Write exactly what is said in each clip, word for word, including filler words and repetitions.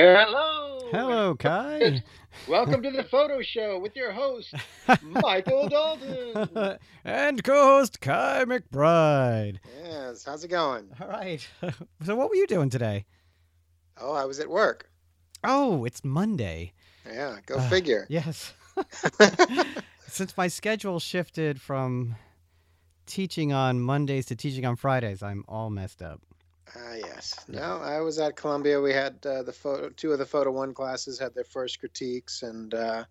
Hello. Hello, Kai. Welcome to the photo show with your host, Michael Dalton. And co-host Kai McBride. Yes, how's it going? All right. So what were you doing today? Oh, I was at work. Oh, it's Monday. Yeah, go uh, figure. Yes. Since my schedule shifted from teaching on Mondays to teaching on Fridays, I'm all messed up. Ah, uh, yes. No, I was at Columbia. We had uh, the photo, two of the Photo One classes had their first critiques, and uh,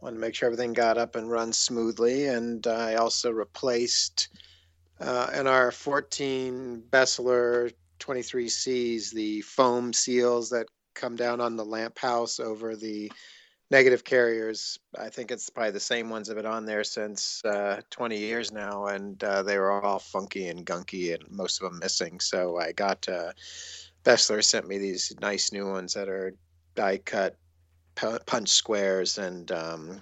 wanted to make sure everything got up and runs smoothly. And uh, I also replaced uh, in our fourteen Beseler twenty-three Cs, the foam seals that come down on the lamp house over the negative carriers. I think it's probably the same ones that have been on there since uh, twenty years now, and uh, they were all funky and gunky and most of them missing. So I got, uh, Beseler sent me these nice new ones that are die-cut punch squares, and um,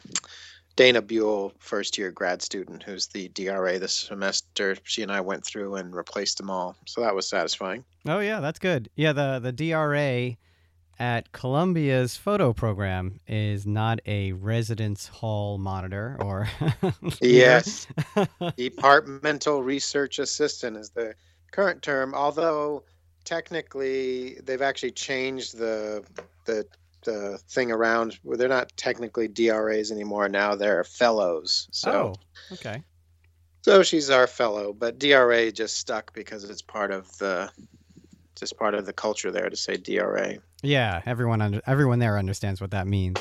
Dana Buell, first-year grad student, who's the D R A this semester, she and I went through and replaced them all. So that was satisfying. Oh, yeah, that's good. Yeah, the, the D R A at Columbia's photo program is not a residence hall monitor or... Yes. Departmental research assistant is the current term, although technically they've actually changed the the the thing around where they're not technically D R As anymore. Now they're fellows. So, oh, okay. So she's our fellow, but D R A just stuck because it's part of the... just part of the culture there to say D R A. Yeah, everyone under, everyone there understands what that means.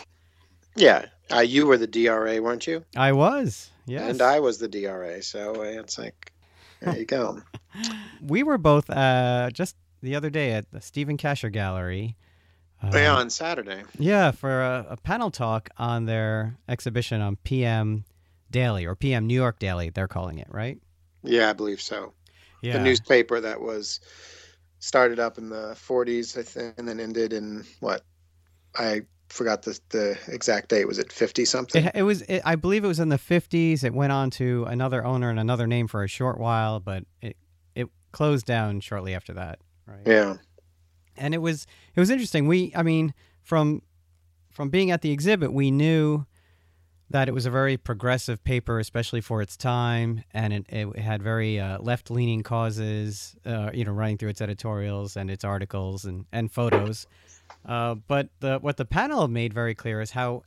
Yeah, uh, you were the D R A, weren't you? I was, yes. And I was the D R A, so it's like, there you go. We were both uh, just the other day at the Steven Kasher Gallery. Uh, yeah, on Saturday. Yeah, for a, a panel talk on their exhibition on P M Daily, or P M New York Daily, they're calling it, right? Yeah, I believe so. Yeah. The newspaper that was... started up in the forties, I think, and then ended in what? I forgot the the exact date. Was it fifty something? It, it was. It, I believe it was in the fifties. It went on to another owner and another name for a short while, but it it closed down shortly after that. Right. Yeah. And it was it was interesting. We, I mean, from from being at the exhibit, we knew that it was a very progressive paper, especially for its time, and it, it had very uh, left-leaning causes, uh, you know, running through its editorials and its articles and, and photos. Uh, but the, what the panel made very clear is how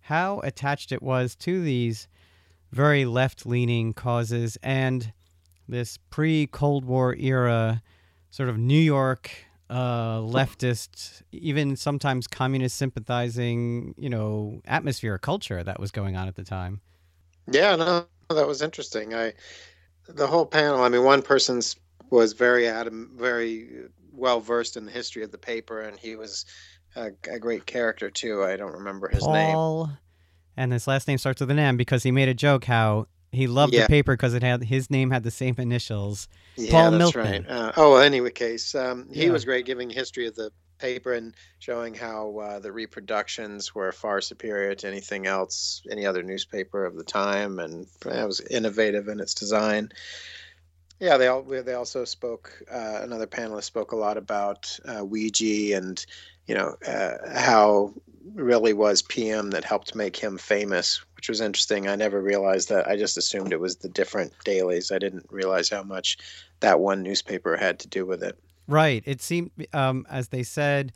how attached it was to these very left-leaning causes and this pre-Cold War era sort of New York uh, leftist, even sometimes communist sympathizing, you know, atmosphere, culture that was going on at the time. Yeah, no, that was interesting. I, the whole panel, I mean, one person was very adam, very well versed in the history of the paper, and he was a, a great character too. I don't remember his Paul, name. Paul, and his last name starts with an M because he made a joke how he loved yeah. the paper because it had his name had the same initials. Yeah, Paul that's Milton. Right. Uh, oh, anyway, case um, he yeah. was great giving history of the paper and showing how uh, the reproductions were far superior to anything else, any other newspaper of the time, and yeah, it was innovative in its design. Yeah, they all they also spoke. Uh, another panelist spoke a lot about uh, Weegee and you know uh, how really was P M that helped make him famous, which was interesting. I never realized that. I just assumed it was the different dailies. I didn't realize how much that one newspaper had to do with it. Right. It seemed, um, as they said,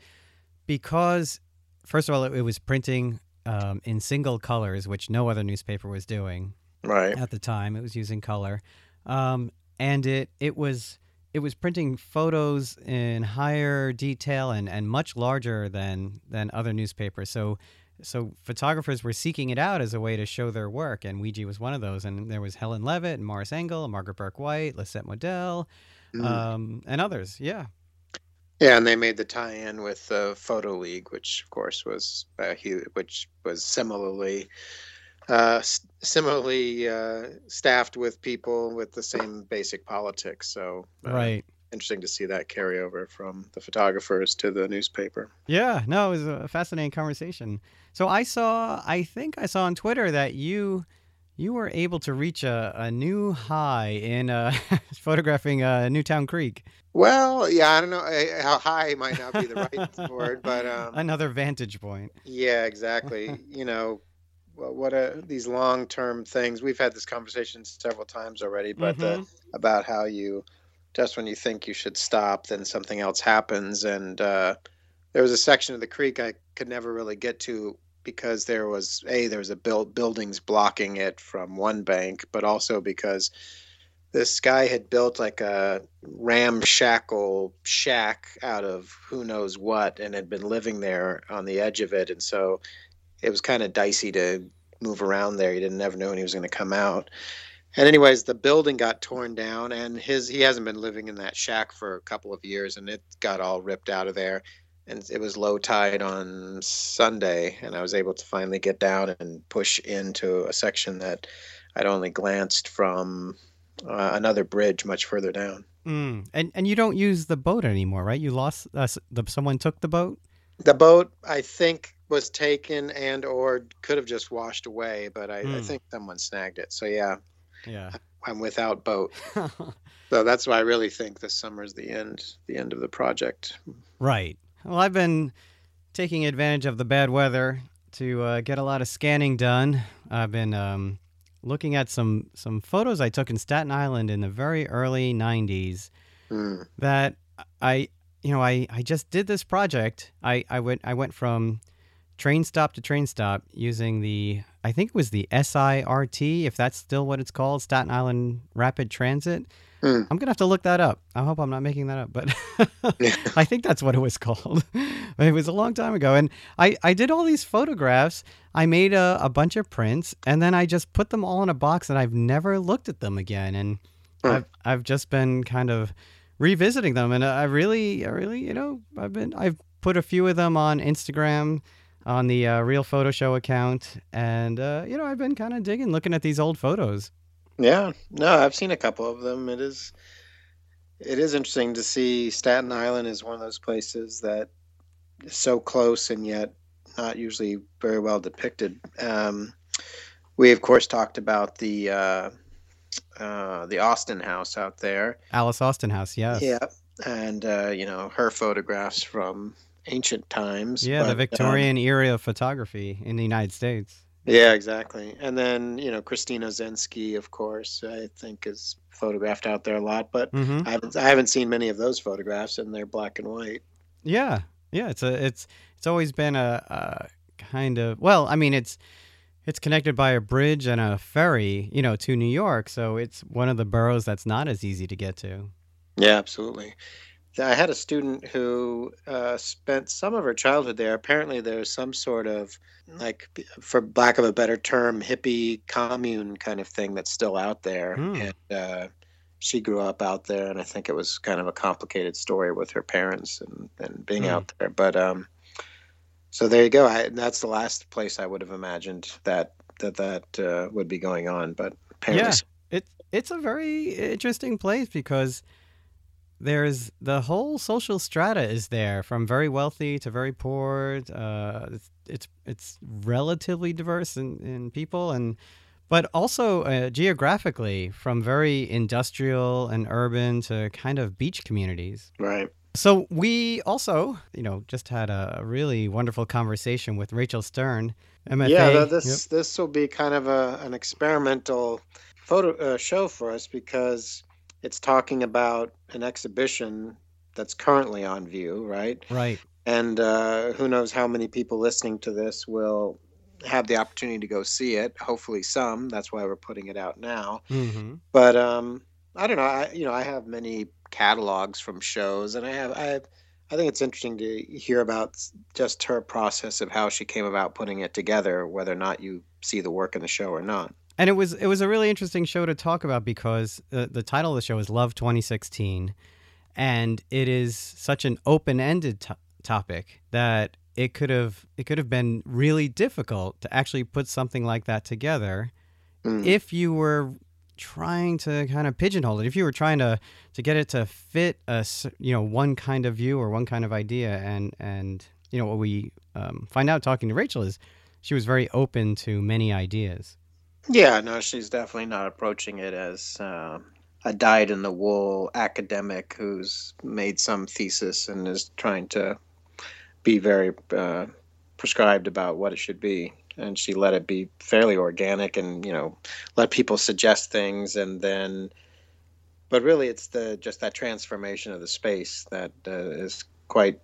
because, first of all, it, it was printing um, in single colors, which no other newspaper was doing right at the time. It was using color. Um, and it, it was it was printing photos in higher detail and, and much larger than than other newspapers. So So photographers were seeking it out as a way to show their work, and Weegee was one of those. And there was Helen Levitt and Morris Engel and Margaret Burke White, Lisette Modell, mm. um, and others. Yeah. Yeah, and they made the tie-in with the uh, Photo League, which of course was uh, huge, which was similarly uh, similarly uh, staffed with people with the same basic politics. So uh, right. Interesting to see that carry over from the photographers to the newspaper. Yeah, no, it was a fascinating conversation. So I saw, I think I saw on Twitter that you you were able to reach a, a new high in uh, photographing uh, Newtown Creek. Well, yeah, I don't know how high might not be the right word, but um, another vantage point. Yeah, exactly. You know, what are these long-term things? We've had this conversation several times already, but mm-hmm. the, about how you just when you think you should stop, then something else happens. And uh, there was a section of the creek I could never really get to, because there was a there was a build buildings blocking it from one bank, but also because this guy had built like a ramshackle shack out of who knows what and had been living there on the edge of it, and so it was kind of dicey to move around there. You didn't ever know when he was going to come out. And anyways, the building got torn down, and his he hasn't been living in that shack for a couple of years, and it got all ripped out of there. And it was low tide on Sunday, and I was able to finally get down and push into a section that I'd only glanced from uh, another bridge much further down. Mm. And and you don't use the boat anymore, right? You lost uh, the, someone took the boat? The boat, I think, was taken and or could have just washed away, but I, mm. I think someone snagged it. So, yeah, yeah, I'm without boat. So that's why I really think this summer is the end, the end of the project. Right. Well, I've been taking advantage of the bad weather to uh, get a lot of scanning done. I've been um, looking at some, some photos I took in Staten Island in the very early nineties mm. that I, you know, I, I just did this project. I, I, went, I went from train stop to train stop using the, I think it was the S I R T, if that's still what it's called, Staten Island Rapid Transit. I'm going to have to look that up. I hope I'm not making that up, but I think that's what it was called. It was a long time ago. And I, I did all these photographs. I made a, a bunch of prints, and then I just put them all in a box, and I've never looked at them again. And mm. I've, I've just been kind of revisiting them. And I really, I really, you know, I've been, I've put a few of them on Instagram on the uh, Real Photo Show account. And, uh, you know, I've been kind of digging, looking at these old photos. Yeah, no, I've seen a couple of them. It is, it is interesting to see. Staten Island is one of those places that is so close and yet not usually very well depicted. Um, we of course talked about the uh, uh, the Austin house out there, Alice Austin house, yes, yeah, and uh, you know, her photographs from ancient times. Yeah, but the Victorian um, era of photography in the United States. Yeah, exactly. And then, you know, Christina Zensky, of course, I think is photographed out there a lot, but mm-hmm. I, haven't, I haven't seen many of those photographs, and they're black and white. Yeah. Yeah. It's a, it's, it's always been a, a kind of, well, I mean, it's, it's connected by a bridge and a ferry, you know, to New York. So it's one of the boroughs that's not as easy to get to. Yeah, absolutely. I had a student who uh, spent some of her childhood there. Apparently there's some sort of, like, for lack of a better term, hippie commune kind of thing that's still out there. Mm. And uh, she grew up out there, and I think it was kind of a complicated story with her parents and, and being mm. out there. But um, so there you go. I, that's the last place I would have imagined that that, that uh, would be going on. But apparently. Yeah, so. it, it's a very interesting place because there's the whole social strata is there, from very wealthy to very poor. Uh, it's, it's it's relatively diverse in, in people, and but also uh, geographically, from very industrial and urban to kind of beach communities. Right. So we also, you know, just had a really wonderful conversation with Rachel Stern, M F A. Yeah, this yep. this will be kind of a, an experimental photo uh, show for us, because it's talking about an exhibition that's currently on view, right? Right. And uh, who knows how many people listening to this will have the opportunity to go see it. Hopefully some. That's why we're putting it out now. Mm-hmm. But um, I don't know. I, you know, I have many catalogs from shows, and I have, I have, I think it's interesting to hear about just her process of how she came about putting it together, whether or not you see the work in the show or not. And it was it was a really interesting show to talk about, because uh, the title of the show is Love twenty sixteen, and it is such an open-ended to- topic that it could have it could have been really difficult to actually put something like that together mm. if you were trying to kind of pigeonhole it, if you were trying to, to get it to fit a, you know, one kind of view or one kind of idea. And and you know what we um, find out talking to Rachel is she was very open to many ideas. Yeah, no, she's definitely not approaching it as uh, a dyed-in-the-wool academic who's made some thesis and is trying to be very uh, prescribed about what it should be. And she let it be fairly organic and, you know, let people suggest things. And then, but really it's the just that transformation of the space that uh, is quite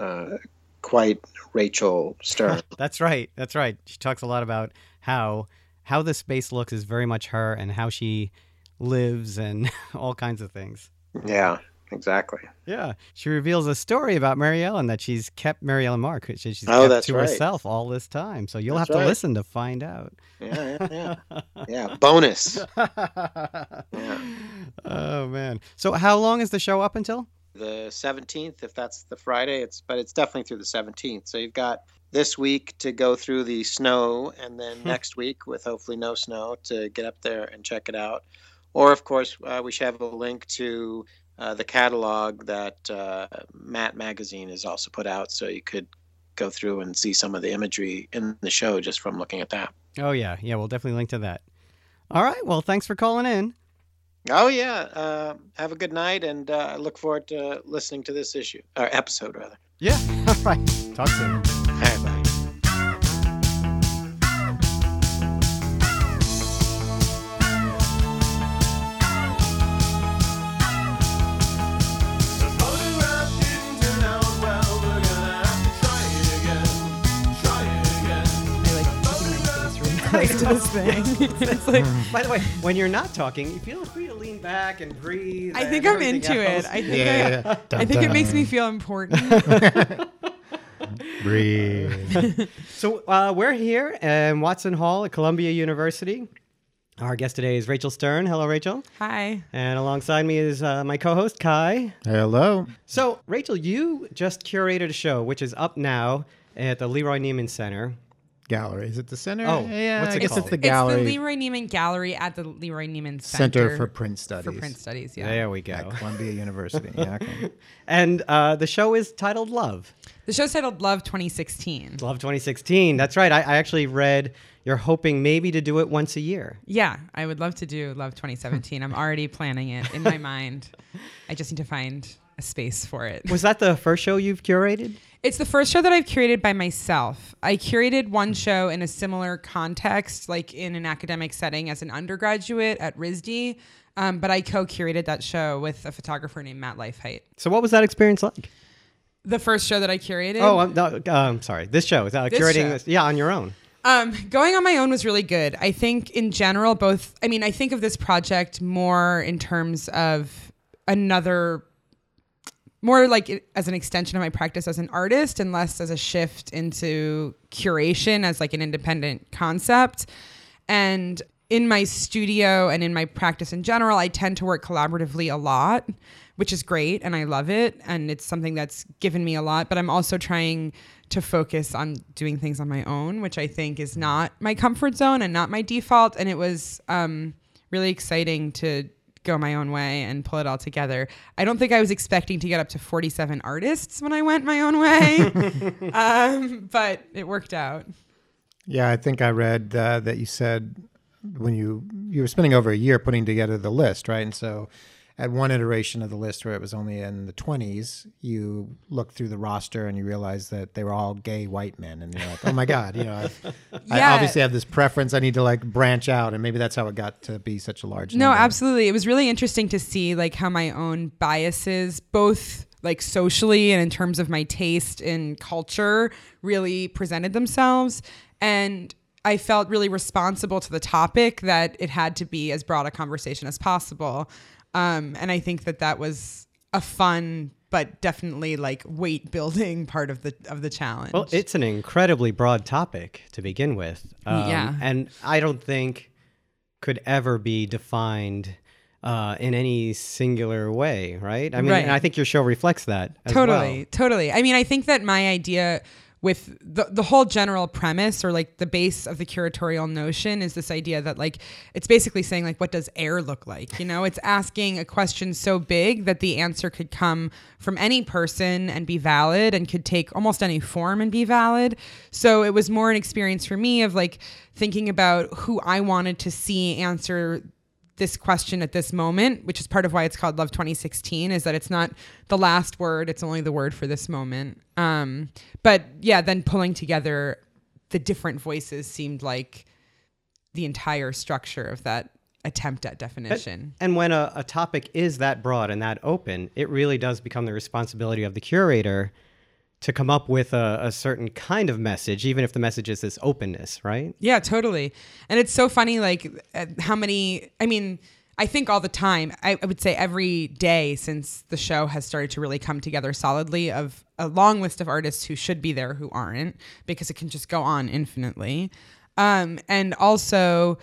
uh, quite Rachel Stern. That's right. That's right. She talks a lot about how how the space looks is very much her and how she lives and all kinds of things. Yeah, exactly. Yeah. She reveals a story about Mary Ellen that she's kept Mary Ellen Mark, which she's oh, kept to right. herself all this time. So you'll that's have to right. listen to find out. Yeah, yeah, yeah. yeah, bonus. yeah. Oh, man. So how long is the show up until? The seventeenth, if that's the Friday. It's But it's definitely through the seventeenth. So you've got this week to go through the snow, and then next week with hopefully no snow to get up there and check it out. Or, of course, uh, we should have a link to uh, the catalog that uh, Matt Magazine has also put out, so you could go through and see some of the imagery in the show just from looking at that. Oh, yeah. Yeah, we'll definitely link to that. All right. Well, thanks for calling in. Oh, yeah. Uh, have a good night, and uh, I look forward to listening to this issue, or episode, rather. Yeah. All right. Talk soon. All right, bye. To this thing. It's like, by the way, when you're not talking, you feel free to lean back and breathe. I think I'm into else. it. I think, yeah, I, yeah. Dun, I think dun. it makes me feel important. Breathe. So uh, we're here in Watson Hall at Columbia University. Our guest today is Rachel Stern. Hello, Rachel. Hi. And alongside me is uh, my co-host, Kai. Hello. So, Rachel, you just curated a show, which is up now at the Leroy Neiman Center. Gallery. Is it the center? Oh, yeah. What's it I guess called? It's the gallery. It's the Leroy Neiman Gallery at the Leroy Neiman Center. Center for Print Studies. For Print Studies, yeah. There we go. At Columbia University. Yeah. Okay. And uh, the show is titled Love. The show's titled Love twenty sixteen. Love twenty sixteen. That's right. I, I actually read you're hoping maybe to do it once a year. Yeah. I would love to do Love twenty seventeen. I'm already planning it in my mind. I just need to find a space for it. Was that the first show you've curated? It's the first show that I've curated by myself. I curated one show in a similar context, like in an academic setting as an undergraduate at R I S D, um, but I co-curated that show with a photographer named Matt Leifheit. So what was that experience like? The first show that I curated? Oh, I'm, not, uh, I'm sorry. This show. Uh, this curating show. This, yeah, on your own. Um, going on my own was really good. I think in general, both... I mean, I think of this project more in terms of another... More like it, as an extension of my practice as an artist and less as a shift into curation as like an independent concept. And in my studio and in my practice in general, I tend to work collaboratively a lot, which is great and I love it. And it's something that's given me a lot, but I'm also trying to focus on doing things on my own, which I think is not my comfort zone and not my default. And it was um, really exciting to go my own way and pull it all together. I don't think I was expecting to get up to forty-seven artists when I went my own way, um, but it worked out. Yeah, I think I read uh, that you said when you, you were spending over a year putting together the list, right? And so at one iteration of the list where it was only in the twenties, you looked through the roster and you realized that they were all gay white men. And you're like, oh my God, you know, I've, yeah. I obviously have this preference. I need to like branch out. And maybe that's how it got to be such a large number. No, absolutely. It was really interesting to see like how my own biases, both like socially and in terms of my taste in culture, really presented themselves. And I felt really responsible to the topic that it had to be as broad a conversation as possible. Um, and I think that that was a fun, but definitely like weight building part of the of the challenge. Well, it's an incredibly broad topic to begin with. Um, yeah. And I don't think could ever be defined uh, in any singular way, right? I mean, right. And I think your show reflects that as well. Totally, totally. I mean, I think that my idea with the, the whole general premise, or like the base of the curatorial notion, is this idea that like, it's basically saying like, what does air look like? You know, it's asking a question so big that the answer could come from any person and be valid, and could take almost any form and be valid. So it was more an experience for me of like thinking about who I wanted to see answer this question at this moment, which is part of why it's called Love twenty sixteen, is that it's not the last word, it's only the word for this moment. Um, but yeah, then pulling together the different voices seemed like the entire structure of that attempt at definition. But, and when a, a topic is that broad and that open, it really does become the responsibility of the curator to come up with a, a certain kind of message, even if the message is this openness, right? Yeah, totally. And it's so funny, like uh, how many, I mean, I think all the time, I, I would say every day since the show has started to really come together solidly, of a long list of artists who should be there who aren't, because it can just go on infinitely. Um, and also,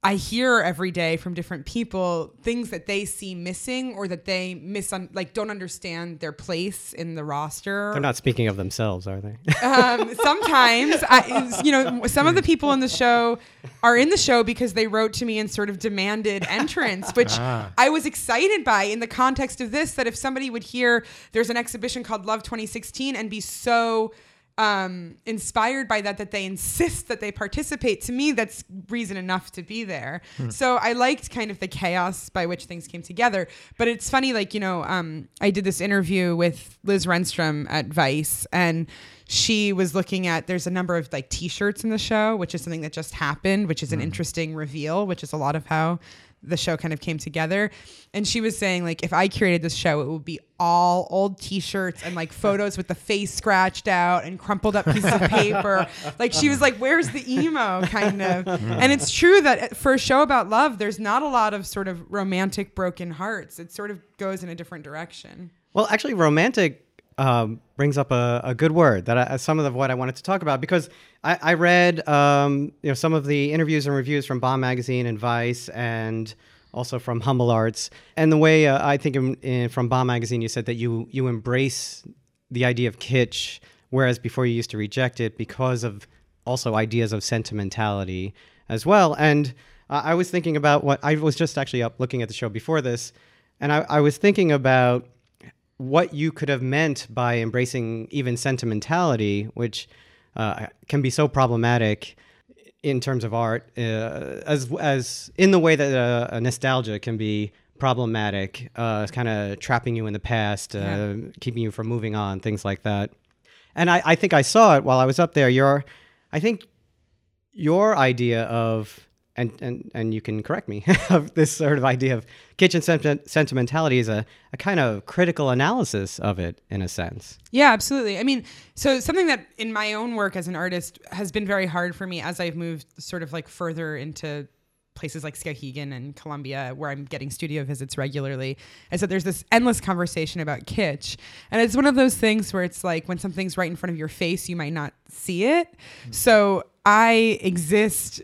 I hear every day from different people things that they see missing, or that they miss, like don't understand their place in the roster. They're not speaking of themselves, are they? um, sometimes, I, you know, some of the people in the show are in the show because they wrote to me and sort of demanded entrance, which ah. I was excited by in the context of this, that if somebody would hear there's an exhibition called Love twenty sixteen and be so... Um, inspired by that, that they insist that they participate, to me, that's reason enough to be there. Mm. So I liked kind of the chaos by which things came together. But it's funny, like, you know, um, I did this interview with Liz Renstrom at Vice, and she was looking at, there's a number of like t-shirts in the show, which is something that just happened, which is an mm. interesting reveal, which is a lot of how the show kind of came together. And she was saying, like, if I curated this show, it would be all old t-shirts and like photos with the face scratched out and crumpled up pieces of paper. Like, she was like, where's the emo, kind of? And it's true that for a show about love, there's not a lot of sort of romantic broken hearts. It sort of goes in a different direction. Well, actually, romantic um, brings up a, a good word that I, some of the, what I wanted to talk about, because I, I read um, you know, some of the interviews and reviews from Bomb Magazine and Vice, and also from Humble Arts. And the way uh, I think in, in, from Bomb Magazine, you said that you you embrace the idea of kitsch, whereas before you used to reject it because of also ideas of sentimentality as well. And uh, I was thinking about what I was just actually up looking at the show before this, and I, I was thinking about what you could have meant by embracing even sentimentality, which uh, can be so problematic in terms of art, uh, as as in the way that uh, a nostalgia can be problematic, uh, kind of trapping you in the past, uh, yeah. keeping you from moving on, things like that. And I, I think I saw it while I was up there. Your, I think your idea of, and and, and you can correct me, of this sort of idea of kitchen sentiment, sentimentality is a, a kind of critical analysis of it, in a sense. Yeah, absolutely. I mean, so something that in my own work as an artist has been very hard for me as I've moved sort of like further into places like Skowhegan and Columbia, where I'm getting studio visits regularly, is that there's this endless conversation about kitsch. And it's one of those things where it's like, when something's right in front of your face, you might not see it. Mm-hmm. So I exist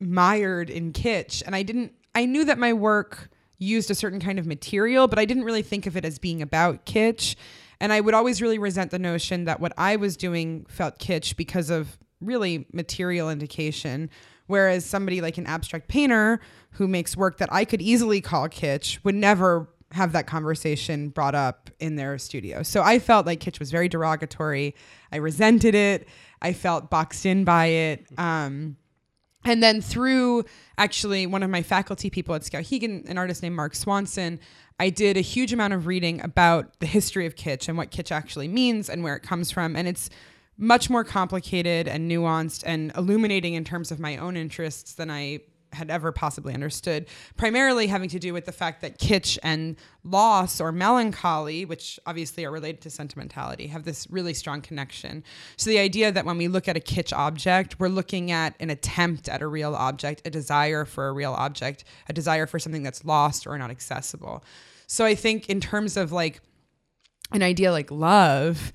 mired in kitsch, and I didn't I knew that my work used a certain kind of material, but I didn't really think of it as being about kitsch. And I would always really resent the notion that what I was doing felt kitsch because of really material indication, whereas somebody like an abstract painter who makes work that I could easily call kitsch would never have that conversation brought up in their studio. So I felt like kitsch was very derogatory. I resented it. I felt boxed in by it. Um And then through actually one of my faculty people at Skowhegan, an artist named Mark Swanson, I did a huge amount of reading about the history of kitsch and what kitsch actually means and where it comes from. And it's much more complicated and nuanced and illuminating in terms of my own interests than I had ever possibly understood, primarily having to do with the fact that kitsch and loss or melancholy, which obviously are related to sentimentality, have this really strong connection. So the idea that when we look at a kitsch object, we're looking at an attempt at a real object, a desire for a real object, a desire for something that's lost or not accessible. So I think in terms of like an idea like love,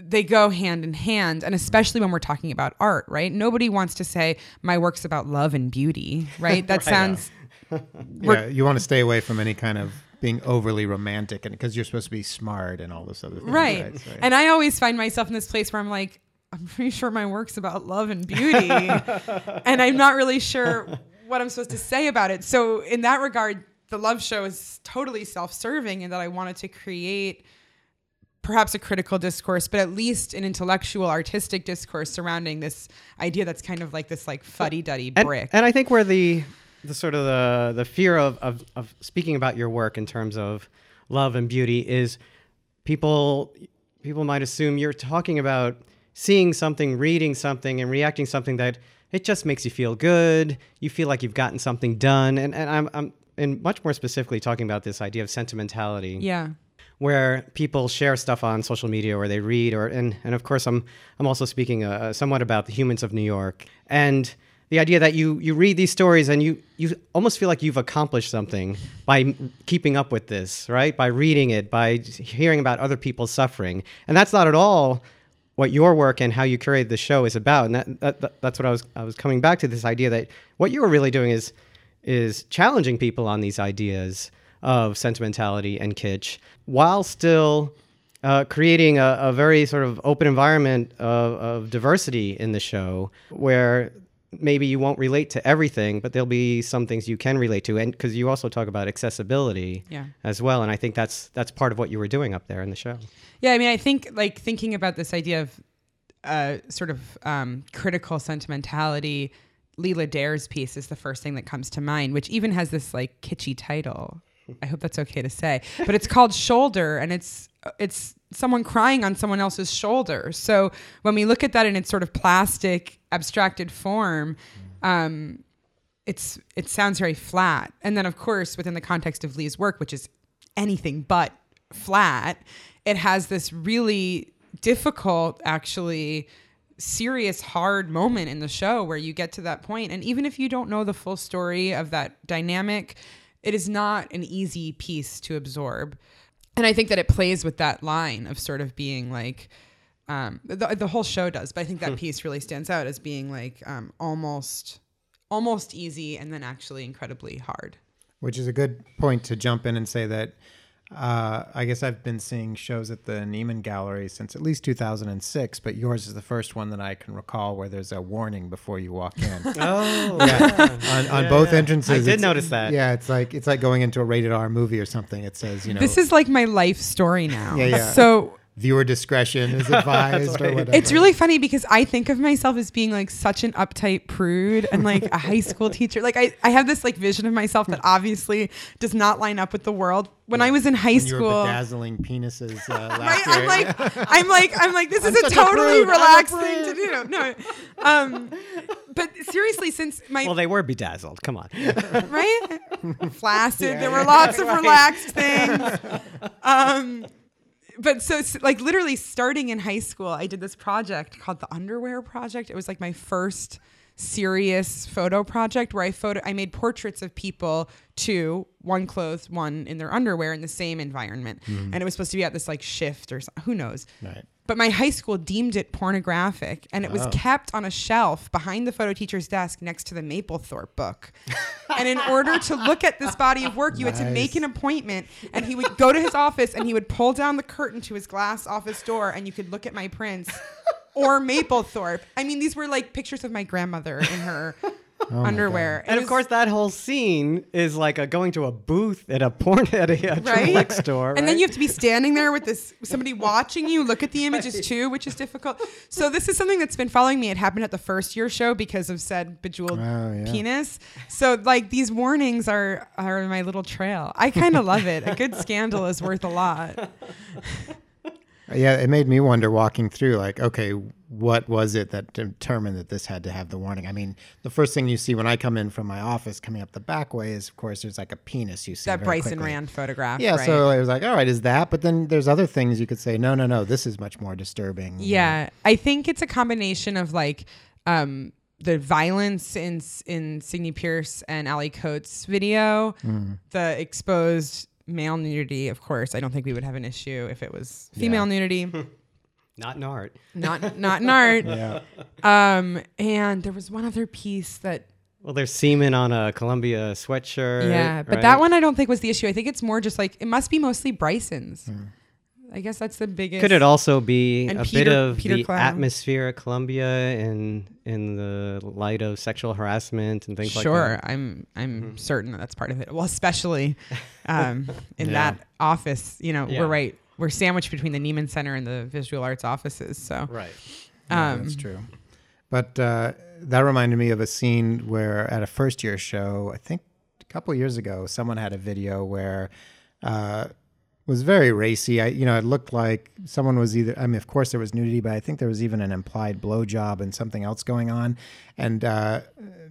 they go hand in hand, and especially when we're talking about art, right? Nobody wants to say, my work's about love and beauty, right? That right sounds... yeah, you want to stay away from any kind of being overly romantic, and because you're supposed to be smart and all this other thing. Right. Right, right. And I always find myself in this place where I'm like, I'm pretty sure my work's about love and beauty, and I'm not really sure what I'm supposed to say about it. So in that regard, the Love Show is totally self-serving in that I wanted to create perhaps a critical discourse, but at least an intellectual, artistic discourse surrounding this idea that's kind of like this like fuddy-duddy brick. And, and I think where the the sort of the, the fear of, of, of speaking about your work in terms of love and beauty is people people might assume you're talking about seeing something, reading something, and reacting something that it just makes you feel good. You feel like you've gotten something done. And, and I'm I'm and much more specifically talking about this idea of sentimentality. Yeah. Where people share stuff on social media or they read or and, and of course I'm I'm also speaking uh, somewhat about the Humans of New York and the idea that you you read these stories and you you almost feel like you've accomplished something by keeping up with this, right? By reading it, by hearing about other people's suffering. And that's not at all what your work and how you curate the show is about. And that, that that's what I was I was coming back to, this idea that what you were really doing is is challenging people on these ideas of sentimentality and kitsch, while still uh, creating a, a very sort of open environment of, of diversity in the show, where maybe you won't relate to everything, but there'll be some things you can relate to, and because you also talk about accessibility yeah. as well, and I think that's that's part of what you were doing up there in the show. Yeah, I mean, I think like thinking about this idea of uh, sort of um, critical sentimentality, Leila Dare's piece is the first thing that comes to mind, which even has this like kitschy title. I hope that's okay to say, but it's called Shoulder, and it's it's someone crying on someone else's shoulder. So when we look at that in its sort of plastic, abstracted form, um, it's it sounds very flat. And then, of course, within the context of Lee's work, which is anything but flat, it has this really difficult, actually serious, hard moment in the show where you get to that point. And even if you don't know the full story of that dynamic, it is not an easy piece to absorb. And I think that it plays with that line of sort of being like, um, the, the whole show does, but I think that piece really stands out as being like um, almost, almost easy and then actually incredibly hard. Which is a good point to jump in and say that uh, I guess I've been seeing shows at the Neiman Gallery since at least two thousand six, but yours is the first one that I can recall where there's a warning before you walk in. oh, yeah. on, on yeah, both yeah. entrances. I did notice that. Yeah, it's like it's like going into a rated R movie or something. It says, you know, this is like my life story now. yeah, yeah. So viewer discretion is advised right. or whatever. It's really funny because I think of myself as being like such an uptight prude and like a high school teacher. Like I, I have this like vision of myself that obviously does not line up with the world. When yeah. I was in high when school, you were bedazzling penises. Uh, right? I'm like, I'm like, I'm like, this I'm is a totally a relaxed a thing to do. No, um, but seriously, since my well, they were bedazzled. Come on, right? Flaccid. Yeah, there were yeah, lots right. of relaxed things. Um, But so, like, literally starting in high school, I did this project called the Underwear Project. It was like my first serious photo project where I photo I made portraits of people, two, one clothed, one in their underwear in the same environment. Mm. And it was supposed to be at this like shift or something. Who knows? Right. But my high school deemed it pornographic, and it was oh. kept on a shelf behind the photo teacher's desk next to the Mapplethorpe book. And in order to look at this body of work, you nice. had to make an appointment, and he would go to his office and he would pull down the curtain to his glass office door, and you could look at my prints or Mapplethorpe. I mean, these were like pictures of my grandmother in her oh underwear. And was, of course, that whole scene is like a going to a booth at a porn at a, a right? store. And right? then you have to be standing there with this somebody watching you look at the images too, which is difficult. So this is something that's been following me. It happened at the first year show because of said bejeweled oh, yeah. penis. So like these warnings are are my little trail. I kind of love it. A good scandal is worth a lot. Yeah, it made me wonder walking through, like, okay, what was it that determined that this had to have the warning? I mean, the first thing you see when I come in from my office coming up the back way is, of course, there's like a penis you see. That Bryson quickly. Rand photograph, yeah, right? So it was like, all right, is that? But then there's other things you could say, no, no, no, this is much more disturbing. Yeah, you know? I think it's a combination of, like, um, the violence in, in Sidney Pierce and Allie Coates' video, mm. the exposed male nudity, of course. I don't think we would have an issue if it was female yeah. nudity. Not in art. Not not in art. Yeah. Um, and there was one other piece that... Well, there's semen on a Columbia sweatshirt. Yeah, but right? that one I don't think was the issue. I think it's more just like, it must be mostly Bryson's. Mm. I guess that's the biggest. Could it also be and a Peter, bit of Peter the Clown. atmosphere at Columbia in in the light of sexual harassment and things sure, like that? Sure, I'm I'm mm-hmm. certain that that's part of it. Well, especially um, in yeah. that office, you know, yeah. we're right. We're sandwiched between the Neiman Center and the visual arts offices. So right, yeah, um, that's true. But uh, that reminded me of a scene where at a first year show, I think a couple years ago, someone had a video where. Uh, was very racy. I, you know, it looked like someone was either, I mean, of course there was nudity, but I think there was even an implied blowjob and something else going on. And uh,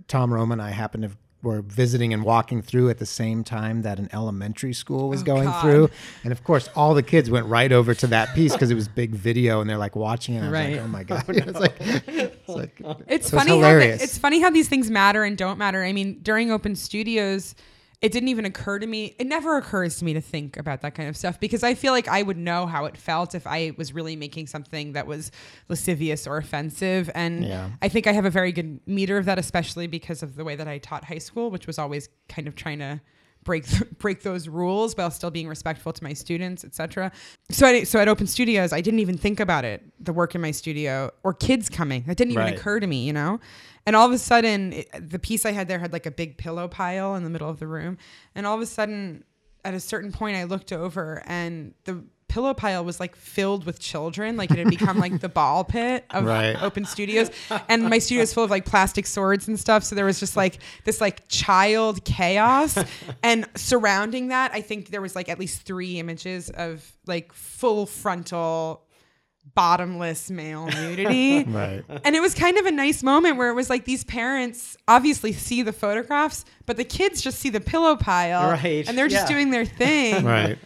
Tom Roma and I happened to were visiting and walking through at the same time that an elementary school was oh, going God. through. And of course, all the kids went right over to that piece because it was big video and they're like watching it. And I was right. like, oh my God. Oh, no. It's, like, it's, like, it's so funny. It's, how the, it's funny how these things matter and don't matter. I mean, during open studios, it didn't even occur to me. It never occurs to me to think about that kind of stuff because I feel like I would know how it felt if I was really making something that was lascivious or offensive. And yeah. I think I have a very good meter of that, especially because of the way that I taught high school, which was always kind of trying to break th- break those rules while still being respectful to my students, et cetera. So I, so at open studios, I didn't even think about it, the work in my studio or kids coming. That didn't even right. occur to me, you know? And all of a sudden, it, the piece I had there had like a big pillow pile in the middle of the room. And all of a sudden, at a certain point, I looked over and the pillow pile was like filled with children. Like it had become like the ball pit of right. open studios. And my studio is full of like plastic swords and stuff. So there was just like this like child chaos. And surrounding that, I think there was like at least three images of like full frontal bottomless male nudity. Right. And it was kind of a nice moment where it was like these parents obviously see the photographs, but the kids just see the pillow pile right. and they're just yeah. doing their thing. Right.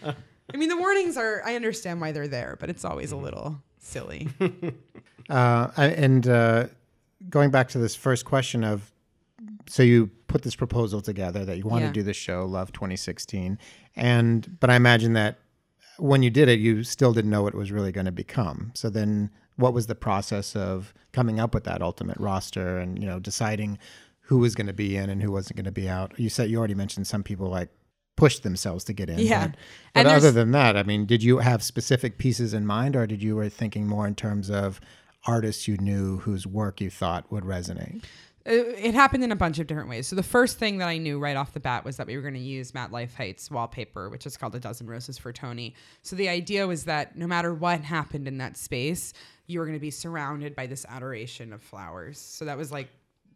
I mean, the warnings are, I understand why they're there, but it's always a little silly. uh, and uh, going back to this first question of, so you put this proposal together that you want yeah. to do the show Love twenty sixteen. And, but I imagine that when you did it, you still didn't know what it was really going to become. So then what was the process of coming up with that ultimate roster and, you know, deciding who was going to be in and who wasn't going to be out? You said, you already mentioned some people like pushed themselves to get in. Yeah. But, but other than that, I mean, did you have specific pieces in mind or did you were thinking more in terms of artists you knew whose work you thought would resonate? It happened in a bunch of different ways. So the first thing that I knew right off the bat was that we were going to use Matt Leifheit's wallpaper, which is called A Dozen Roses for Tony. So the idea was that no matter what happened in that space, you were going to be surrounded by this adoration of flowers. So that was like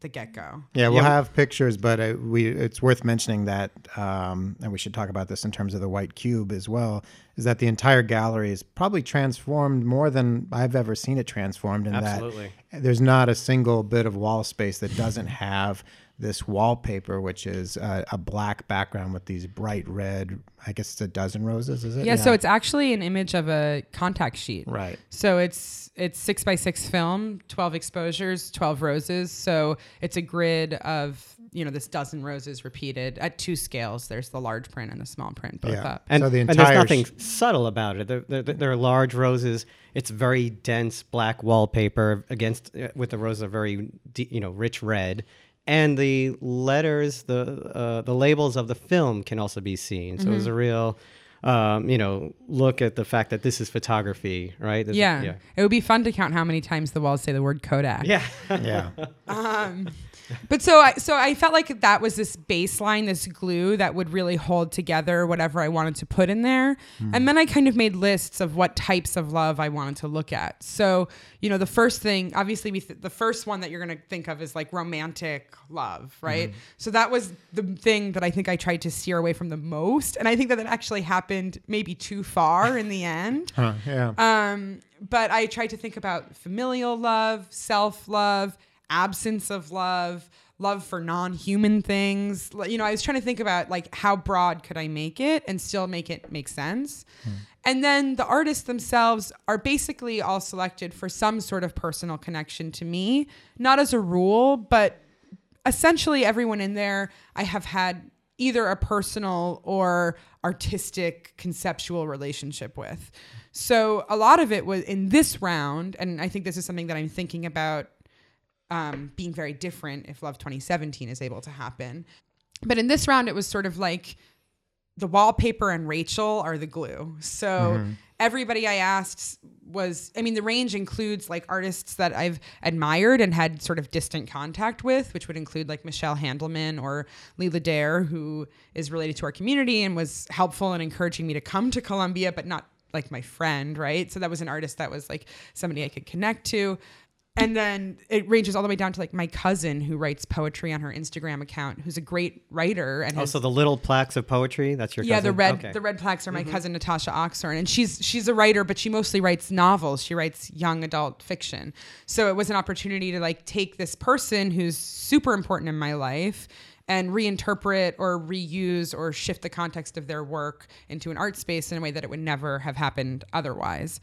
the get-go. Yeah, we'll yeah. have pictures, but uh, we it's worth mentioning that, um, and we should talk about this in terms of the white cube as well, is that the entire gallery is probably transformed more than I've ever seen it transformed in Absolutely. That there's not a single bit of wall space that doesn't have this wallpaper, which is uh, a black background with these bright red, I guess it's a dozen roses, is it? Yeah, yeah, so it's actually an image of a contact sheet. Right. So it's it's six by six film, twelve exposures, twelve roses. So it's a grid of, you know, this dozen roses repeated at two scales. There's the large print and the small print both yeah. up. And, so the entire and there's nothing sh- subtle about it. There, there, there are large roses. It's very dense black wallpaper against with the roses are very, you know, rich red. And the letters, the uh, the labels of the film can also be seen. So mm-hmm. it was a real, um, you know, look at the fact that this is photography, right? This yeah. Is, yeah. It would be fun to count how many times the walls say the word Kodak. Yeah. yeah. Um, but so I, so I felt like that was this baseline, this glue that would really hold together whatever I wanted to put in there. Mm. And then I kind of made lists of what types of love I wanted to look at. So, you know, the first thing, obviously, we th- the first one that you're going to think of is like romantic love, right? Mm. So that was the thing that I think I tried to steer away from the most. And I think that that actually happened maybe too far in the end. Huh, yeah. Um, but I tried to think about familial love, self-love, absence of love, love for non-human things. You know, I was trying to think about like how broad could I make it and still make it make sense. Mm. And then the artists themselves are basically all selected for some sort of personal connection to me, not as a rule, but essentially everyone in there I have had either a personal or artistic conceptual relationship with. So a lot of it was in this round, and I think this is something that I'm thinking about Um, being very different if Love twenty seventeen is able to happen. But in this round, it was sort of like the wallpaper and Rachel are the glue. So mm-hmm. everybody I asked was, I mean, the range includes like artists that I've admired and had sort of distant contact with, which would include like Michelle Handelman or Leila Dare, who is related to our community and was helpful in encouraging me to come to Columbia, but not like my friend, right? So that was an artist that was like somebody I could connect to. And then it ranges all the way down to like my cousin who writes poetry on her Instagram account, who's a great writer. And also oh, the little plaques of poetry. That's your yeah, cousin? Yeah, the red okay. the red plaques are my mm-hmm. cousin Natasha Oxhorn, and she's she's a writer, but she mostly writes novels. She writes young adult fiction. So it was an opportunity to like take this person who's super important in my life and reinterpret or reuse or shift the context of their work into an art space in a way that it would never have happened otherwise.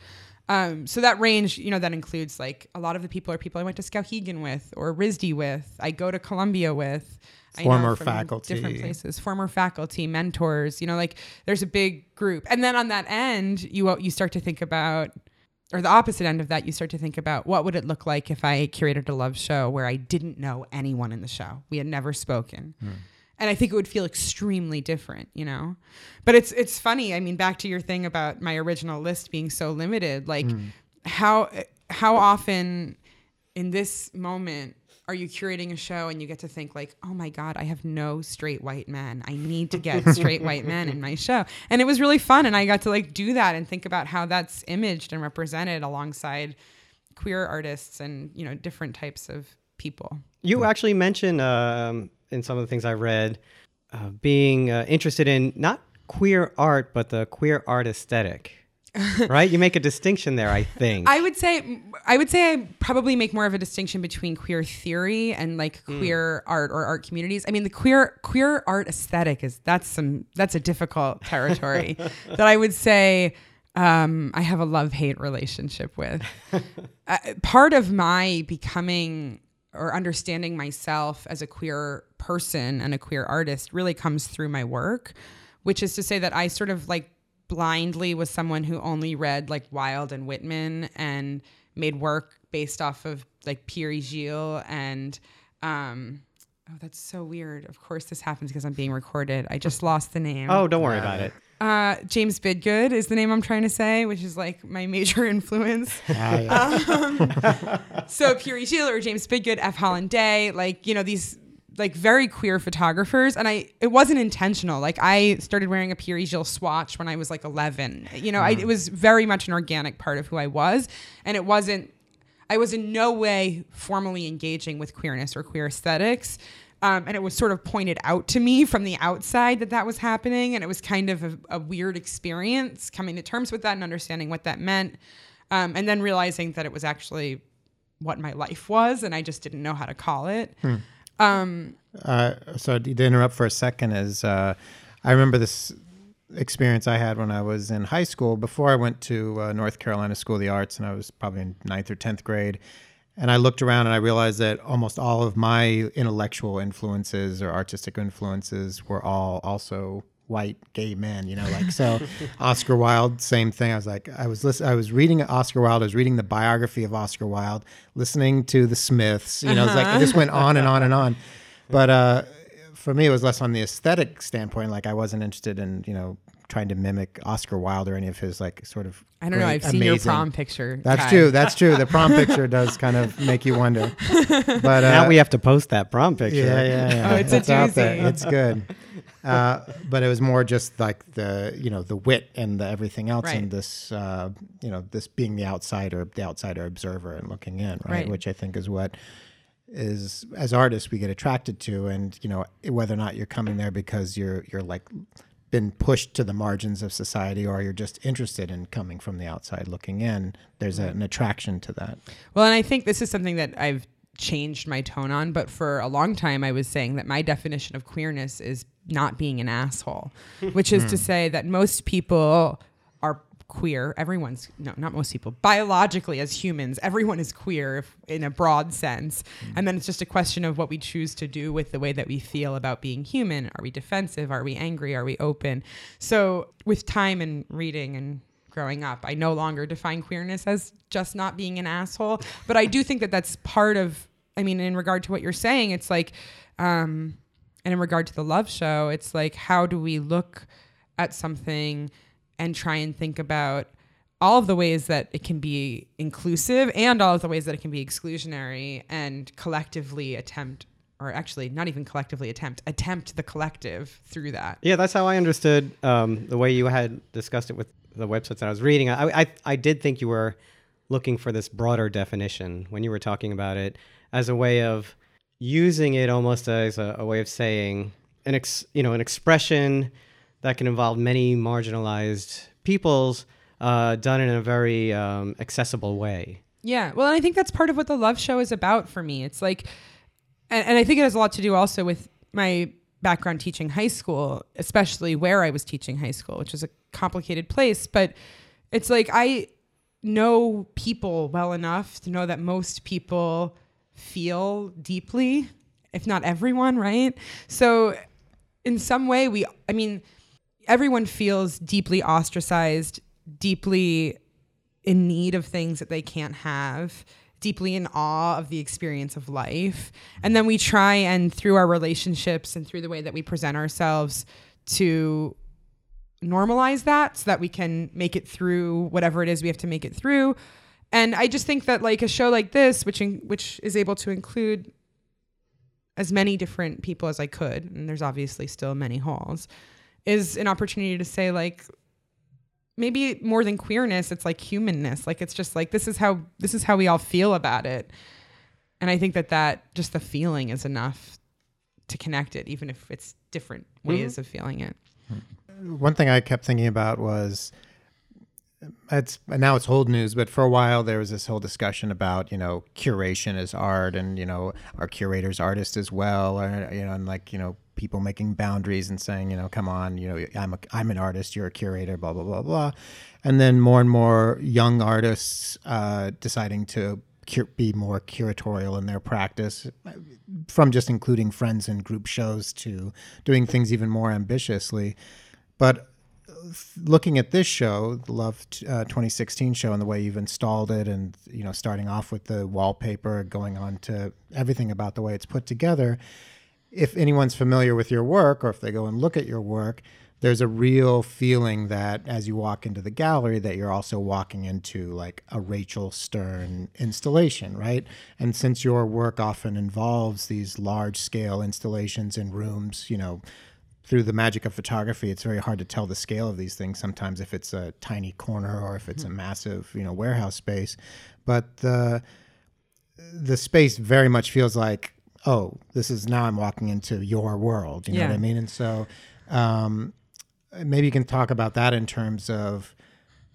Um, so that range, you know, that includes like a lot of the people are people I went to Skowhegan with or R I S D with. I go to Columbia with. Former faculty. Different places. Former faculty, mentors, you know, like there's a big group. And then on that end, you you start to think about, or the opposite end of that, you start to think about what would it look like if I curated a love show where I didn't know anyone in the show. We had never spoken. Mm. And I think it would feel extremely different, you know, but it's, it's funny. I mean, back to your thing about my original list being so limited, like mm. how, how often in this moment are you curating a show and you get to think like, oh my God, I have no straight white men. I need to get straight white men in my show. And it was really fun. And I got to like do that and think about how that's imaged and represented alongside queer artists and, you know, different types of people. You yeah. actually mentioned, um, in some of the things I read, uh, being uh, interested in not queer art, but the queer art aesthetic, right? You make a distinction there, I think. I would say I would say I probably make more of a distinction between queer theory and like mm. queer art or art communities. I mean, the queer queer art aesthetic is that's some that's a difficult territory that I would say um, I have a love-hate relationship with. Uh, part of my becoming or understanding myself as a queer person and a queer artist really comes through my work, which is to say that I sort of like blindly was someone who only read like Wilde and Whitman and made work based off of like Pierre et Gilles and, um, oh, that's so weird. Of course this happens because I'm being recorded. I just lost the name. Oh, don't worry uh, about it. Uh, James Bidgood is the name I'm trying to say, which is like my major influence. Ah, yeah. um, so Pierre et Gilles or James Bidgood, F. Hollanday, like, you know, these like very queer photographers. And I, it wasn't intentional. Like I started wearing a Pierre et Gilles swatch when I was like eleven, you know, mm. I, it was very much an organic part of who I was. And it wasn't, I was in no way formally engaging with queerness or queer aesthetics. Um, and it was sort of pointed out to me from the outside that that was happening. And it was kind of a, a weird experience coming to terms with that and understanding what that meant. Um, and then realizing that it was actually what my life was. And I just didn't know how to call it. Hmm. Um, uh, so to interrupt for a second is uh, I remember this experience I had when I was in high school before I went to uh, North Carolina School of the Arts. And I was probably in ninth or tenth grade. And I looked around and I realized that almost all of my intellectual influences or artistic influences were all also white gay men, you know, like, so Oscar Wilde, same thing. I was like, I was listen, I was reading Oscar Wilde. I was reading the biography of Oscar Wilde, listening to the Smiths, you know, uh-huh. It's like, it just went on and on and on. But uh, for me, it was less on the aesthetic standpoint. Like I wasn't interested in, you know, trying to mimic Oscar Wilde or any of his like sort of I don't great, know, I've amazing. Seen your prom picture. That's Kai. True. That's true. The prom picture does kind of make you wonder. But uh, now we have to post that prom picture. Yeah, yeah, yeah. Oh, it's, it's a doozy. It's good. Uh, but it was more just like the, you know, the wit and the everything else right. and this, uh, you know, this being the outsider, the outsider observer and looking in, right? right? Which I think is what is as artists we get attracted to, and, you know, whether or not you're coming there because you're you're like been pushed to the margins of society or you're just interested in coming from the outside looking in, there's a, an attraction to that. Well, and I think this is something that I've changed my tone on, but for a long time I was saying that my definition of queerness is not being an asshole, which is to say that most people are queer. Everyone's, no, not most people. Biologically, as humans, everyone is queer if, in a broad sense. Mm. And then it's just a question of what we choose to do with the way that we feel about being human. Are we defensive? Are we angry? Are we open? So with time and reading and growing up, I no longer define queerness as just not being an asshole. But I do think that that's part of, I mean, in regard to what you're saying, it's like, um, and in regard to the love show, it's like, how do we look at something and try and think about all of the ways that it can be inclusive and all of the ways that it can be exclusionary, and collectively attempt, or actually not even collectively attempt, attempt the collective through that. Yeah, that's how I understood um, the way you had discussed it with the websites that I was reading. I, I, I did think you were looking for this broader definition when you were talking about it as a way of using it almost as a, a way of saying an ex, you know, an expression that can involve many marginalized peoples, Uh, done in a very um, accessible way. Yeah. Well, and I think that's part of what the Love Show is about for me. It's like, and, and I think it has a lot to do also with my background teaching high school, especially where I was teaching high school, which is a complicated place. But it's like, I know people well enough to know that most people feel deeply, if not everyone, right? So in some way, we, I mean, everyone feels deeply ostracized, deeply in need of things that they can't have, deeply in awe of the experience of life. And then we try, and through our relationships and through the way that we present ourselves, to normalize that so that we can make it through whatever it is we have to make it through. And I just think that like a show like this, which in, which is able to include as many different people as I could, and there's obviously still many holes, is an opportunity to say like, maybe more than queerness, it's like humanness. Like, it's just like, this is how, this is how we all feel about it. And I think that that, just the feeling is enough to connect it, even if it's different ways mm-hmm. of feeling it. One thing I kept thinking about was, it's now it's old news, but for a while there was this whole discussion about, you know, curation is art, and, you know, our curators, artists as well, or, you know, and like, you know, people making boundaries and saying, you know, come on, you know, I'm a, I'm an artist, you're a curator, blah, blah, blah, blah. And then more and more young artists uh, deciding to cur- be more curatorial in their practice, from just including friends in group shows to doing things even more ambitiously. But looking at this show, the Love uh, twenty sixteen show, and the way you've installed it, and, you know, starting off with the wallpaper, going on to everything about the way it's put together, if anyone's familiar with your work, or if they go and look at your work, there's a real feeling that as you walk into the gallery, that you're also walking into like a Rachel Stern installation, right? And since your work often involves these large scale installations in rooms, you know, through the magic of photography, it's very hard to tell the scale of these things sometimes, if it's a tiny corner or if it's mm-hmm. a massive, you know, warehouse space. But the the space very much feels like, oh, this is, now I'm walking into your world. You know yeah. what I mean? And so um, maybe you can talk about that in terms of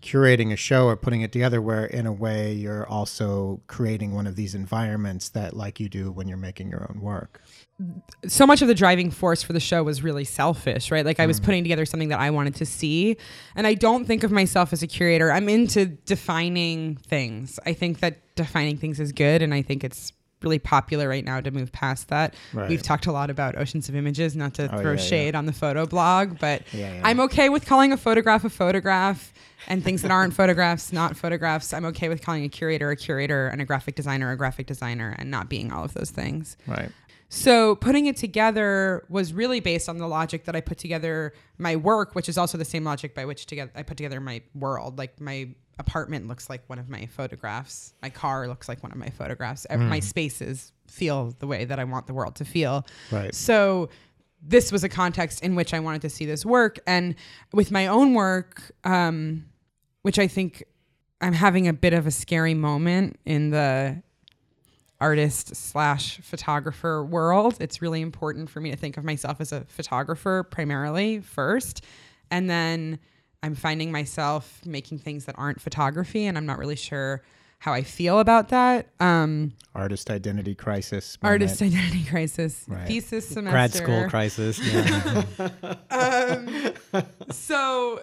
curating a show or putting it together, where in a way you're also creating one of these environments that, like you do when you're making your own work. So much of the driving force for the show was really selfish, right? Like, I was putting together something that I wanted to see. And I don't think of myself as a curator. I'm into defining things. I think that defining things is good, and I think it's really popular right now to move past that. Right. We've talked a lot about oceans of images, not to oh, throw yeah, shade yeah. on the photo blog, but yeah, yeah. I'm okay with calling a photograph a photograph, and things that aren't photographs, not photographs. I'm okay with calling a curator a curator, and a graphic designer a graphic designer, and not being all of those things. Right. So putting it together was really based on the logic that I put together my work, which is also the same logic by which together I put together my world. Like, my apartment looks like one of my photographs. My car looks like one of my photographs. Mm. My spaces feel the way that I want the world to feel. Right. So this was a context in which I wanted to see this work. And with my own work, um, which I think I'm having a bit of a scary moment in the artist slash photographer world, it's really important for me to think of myself as a photographer primarily first. And then I'm finding myself making things that aren't photography, and I'm not really sure how I feel about that. Um, artist identity crisis. Moment. Artist identity crisis. Right. Thesis semester. Grad school crisis. Yeah. um, so,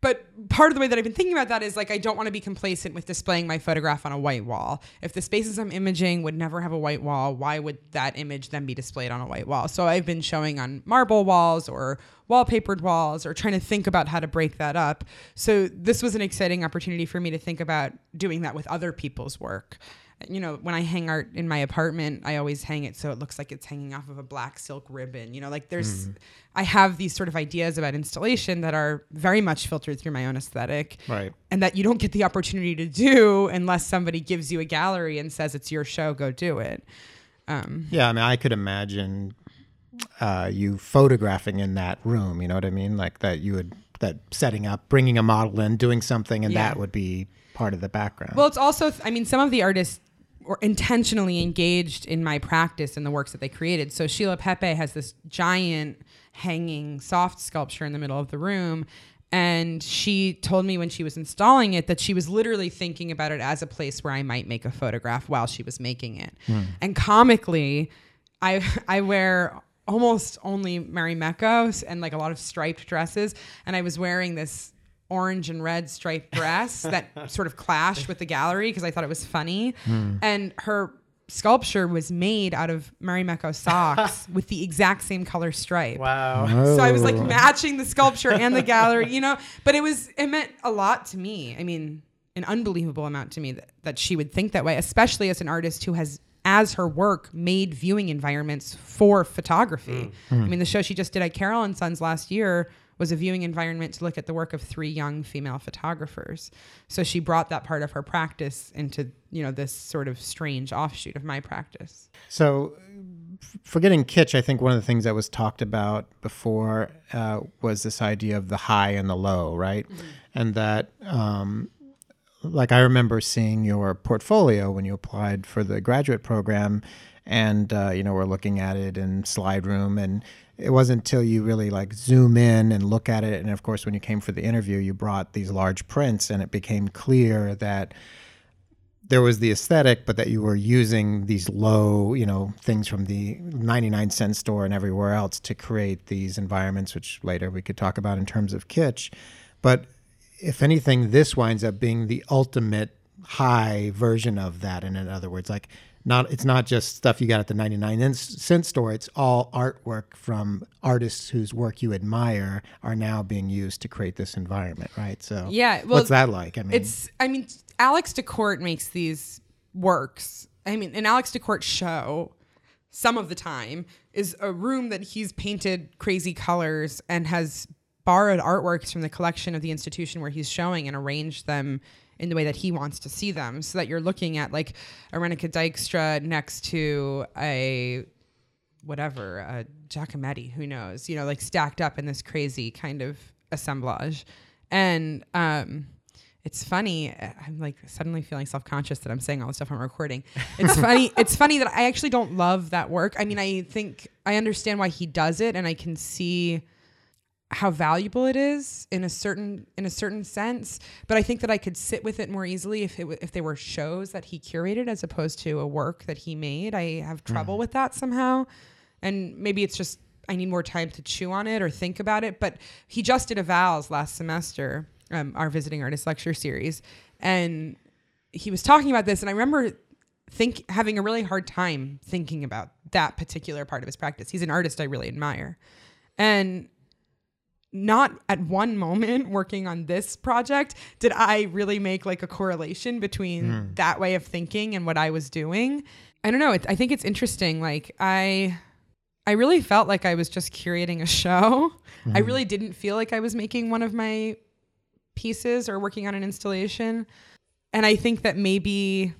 but part of the way that I've been thinking about that is like, I don't want to be complacent with displaying my photograph on a white wall. If the spaces I'm imaging would never have a white wall, why would that image then be displayed on a white wall? So I've been showing on marble walls or wallpapered walls, or trying to think about how to break that up. So this was an exciting opportunity for me to think about doing that with other people's work. you know, when I hang art in my apartment, I always hang it so it looks like it's hanging off of a black silk ribbon. You know, like there's, mm. I have these sort of ideas about installation that are very much filtered through my own aesthetic. Right. And that you don't get the opportunity to do unless somebody gives you a gallery and says, it's your show, go do it. Um, yeah, I mean, I could imagine uh, you photographing in that room, you know what I mean? Like that you would, that setting up, bringing a model in, doing something, and yeah. that would be part of the background. Well, it's also, th- I mean, some of the artists were intentionally engaged in my practice and the works that they created. So Sheila Pepe has this giant hanging soft sculpture in the middle of the room. And she told me when she was installing it that she was literally thinking about it as a place where I might make a photograph while she was making it. Mm. And comically, I I wear almost only Marimekko and like a lot of striped dresses. And I was wearing this orange and red striped dress that sort of clashed with the gallery because I thought it was funny. Mm. And her sculpture was made out of Marimekko socks with the exact same color stripe. Wow. Oh. So I was like matching the sculpture and the gallery, you know, but it was, it meant a lot to me. I mean, an unbelievable amount to me that, that she would think that way, especially as an artist who has, as her work, made viewing environments for photography. Mm. Mm. I mean, the show she just did at Carroll and Sons last year was a viewing environment to look at the work of three young female photographers. So she brought that part of her practice into, you know, this sort of strange offshoot of my practice. So forgetting kitsch, I think one of the things that was talked about before uh, was this idea of the high and the low, right? Mm-hmm. And that, um, like I remember seeing your portfolio when you applied for the graduate program and, uh, you know, we're looking at it in Slide Room, and it wasn't until you really like zoom in and look at it. And of course, when you came for the interview, you brought these large prints and it became clear that there was the aesthetic, but that you were using these low, you know, things from the ninety-nine cent store and everywhere else to create these environments, which later we could talk about in terms of kitsch. But if anything, this winds up being the ultimate high version of that. And in other words, like, Not, it's not just stuff you got at the ninety-nine cent store. It's all artwork from artists whose work you admire are now being used to create this environment, right? So yeah, well, what's that like? I mean, it's, I mean, Alex Decourt makes these works. I mean, an Alex Decourt show, some of the time, is a room that he's painted crazy colors and has borrowed artworks from the collection of the institution where he's showing and arranged them in the way that he wants to see them, so that you're looking at like a Renike Dykstra next to a whatever, a Giacometti, who knows, you know, like stacked up in this crazy kind of assemblage. And um, it's funny, I'm like suddenly feeling self-conscious that I'm saying all the stuff I'm recording. It's funny, it's funny that I actually don't love that work. I mean, I think I understand why he does it, and I can see how valuable it is in a certain in a certain sense, but I think that I could sit with it more easily if it w- if they were shows that he curated as opposed to a work that he made. I have trouble mm. with that somehow, and maybe it's just I need more time to chew on it or think about it. But he just did Avals last semester, um, our visiting artist lecture series, and he was talking about this, and I remember think having a really hard time thinking about that particular part of his practice. He's an artist I really admire, and not at one moment working on this project did I really make like a correlation between mm. that way of thinking and what I was doing. I don't know. It, I think it's interesting. Like I, I really felt like I was just curating a show. Mm. I really didn't feel like I was making one of my pieces or working on an installation. And I think that maybe,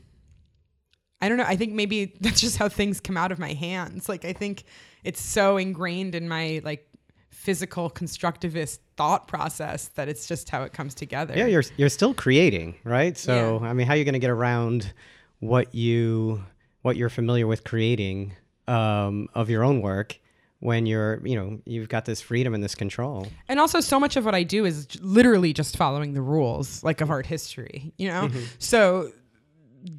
I don't know. I think maybe that's just how things come out of my hands. Like I think it's so ingrained in my like physical constructivist thought process that it's just how it comes together. Yeah, you're you're still creating, right? So, yeah. I mean, how are you going to get around what you what you're familiar with creating um, of your own work when you're, you know, you've got this freedom and this control? And also, so much of what I do is literally just following the rules, like of art history, you know? Mm-hmm. So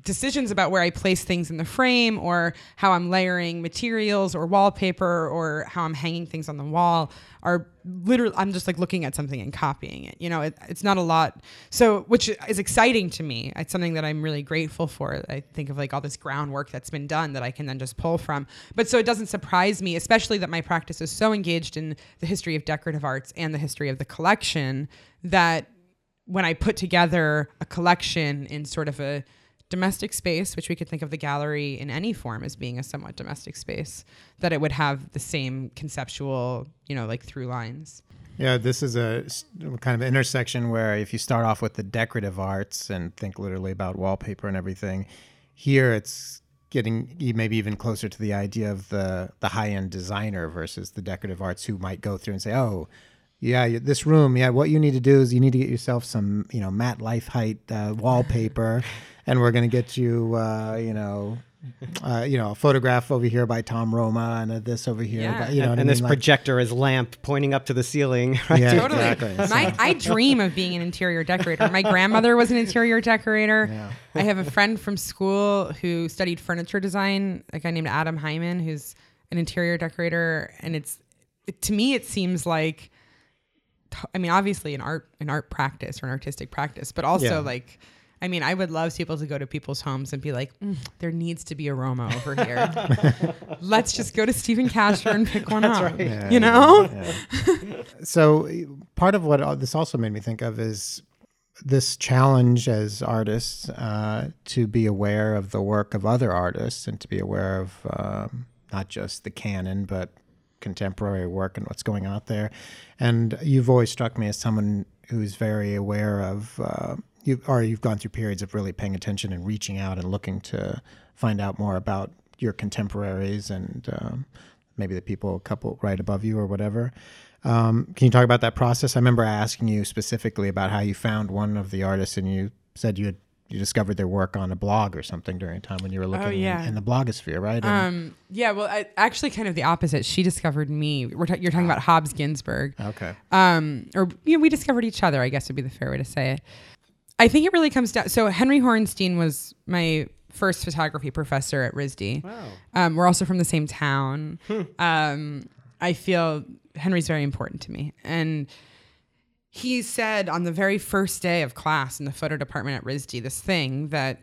decisions about where I place things in the frame or how I'm layering materials or wallpaper or how I'm hanging things on the wall are literally, I'm just like looking at something and copying it. You know, it, it's not a lot. So, which is exciting to me. It's something that I'm really grateful for. I think of like all this groundwork that's been done that I can then just pull from. But so it doesn't surprise me, especially that my practice is so engaged in the history of decorative arts and the history of the collection, that when I put together a collection in sort of a domestic space, which we could think of the gallery in any form as being a somewhat domestic space, that it would have the same conceptual, you know, like through lines. Yeah, this is a kind of intersection where if you start off with the decorative arts and think literally about wallpaper and everything, here it's getting maybe even closer to the idea of the, the high-end designer versus the decorative arts, who might go through and say, oh, yeah, this room, yeah, what you need to do is you need to get yourself some, you know, Matt Leifheit uh, wallpaper, and we're going to get you, uh, you know... Uh, you know, a photograph over here by Tom Roma, and uh, this over here. Yeah. By, you know, and, and I mean, this like, projector is lamp pointing up to the ceiling. Right? Yeah, totally. Exactly. My, I dream of being an interior decorator. My grandmother was an interior decorator. Yeah. I have a friend from school who studied furniture design, a guy named Adam Hyman, who's an interior decorator. And it's, it, to me, it seems like, I mean, obviously an art, an art practice or an artistic practice, but also yeah. like, I mean, I would love people to go to people's homes and be like, mm, there needs to be a Roma over here. Let's just go to Steven Kasher and pick one That's up, right. yeah, you know? Yeah. So part of what this also made me think of is this challenge as artists uh, to be aware of the work of other artists and to be aware of um, not just the canon, but contemporary work and what's going on there. And you've always struck me as someone who's very aware of... Uh, You, or you've gone through periods of really paying attention and reaching out and looking to find out more about your contemporaries and um, maybe the people a couple right above you or whatever. Um, can you talk about that process? I remember asking you specifically about how you found one of the artists, and you said you had you discovered their work on a blog or something during a time when you were looking oh, yeah. in, in the blogosphere, right? Um, yeah, well, I, actually kind of the opposite. She discovered me. We're ta- you're talking about Hobbes Ginsburg. Okay. Um, or you know, we discovered each other, I guess would be the fair way to say it. I think it really comes down... So Henry Hornstein was my first photography professor at R I S D. Wow. Um, we're also from the same town. Hmm. Um, I feel Henry's very important to me. And he said on the very first day of class in the photo department at R I S D, this thing that,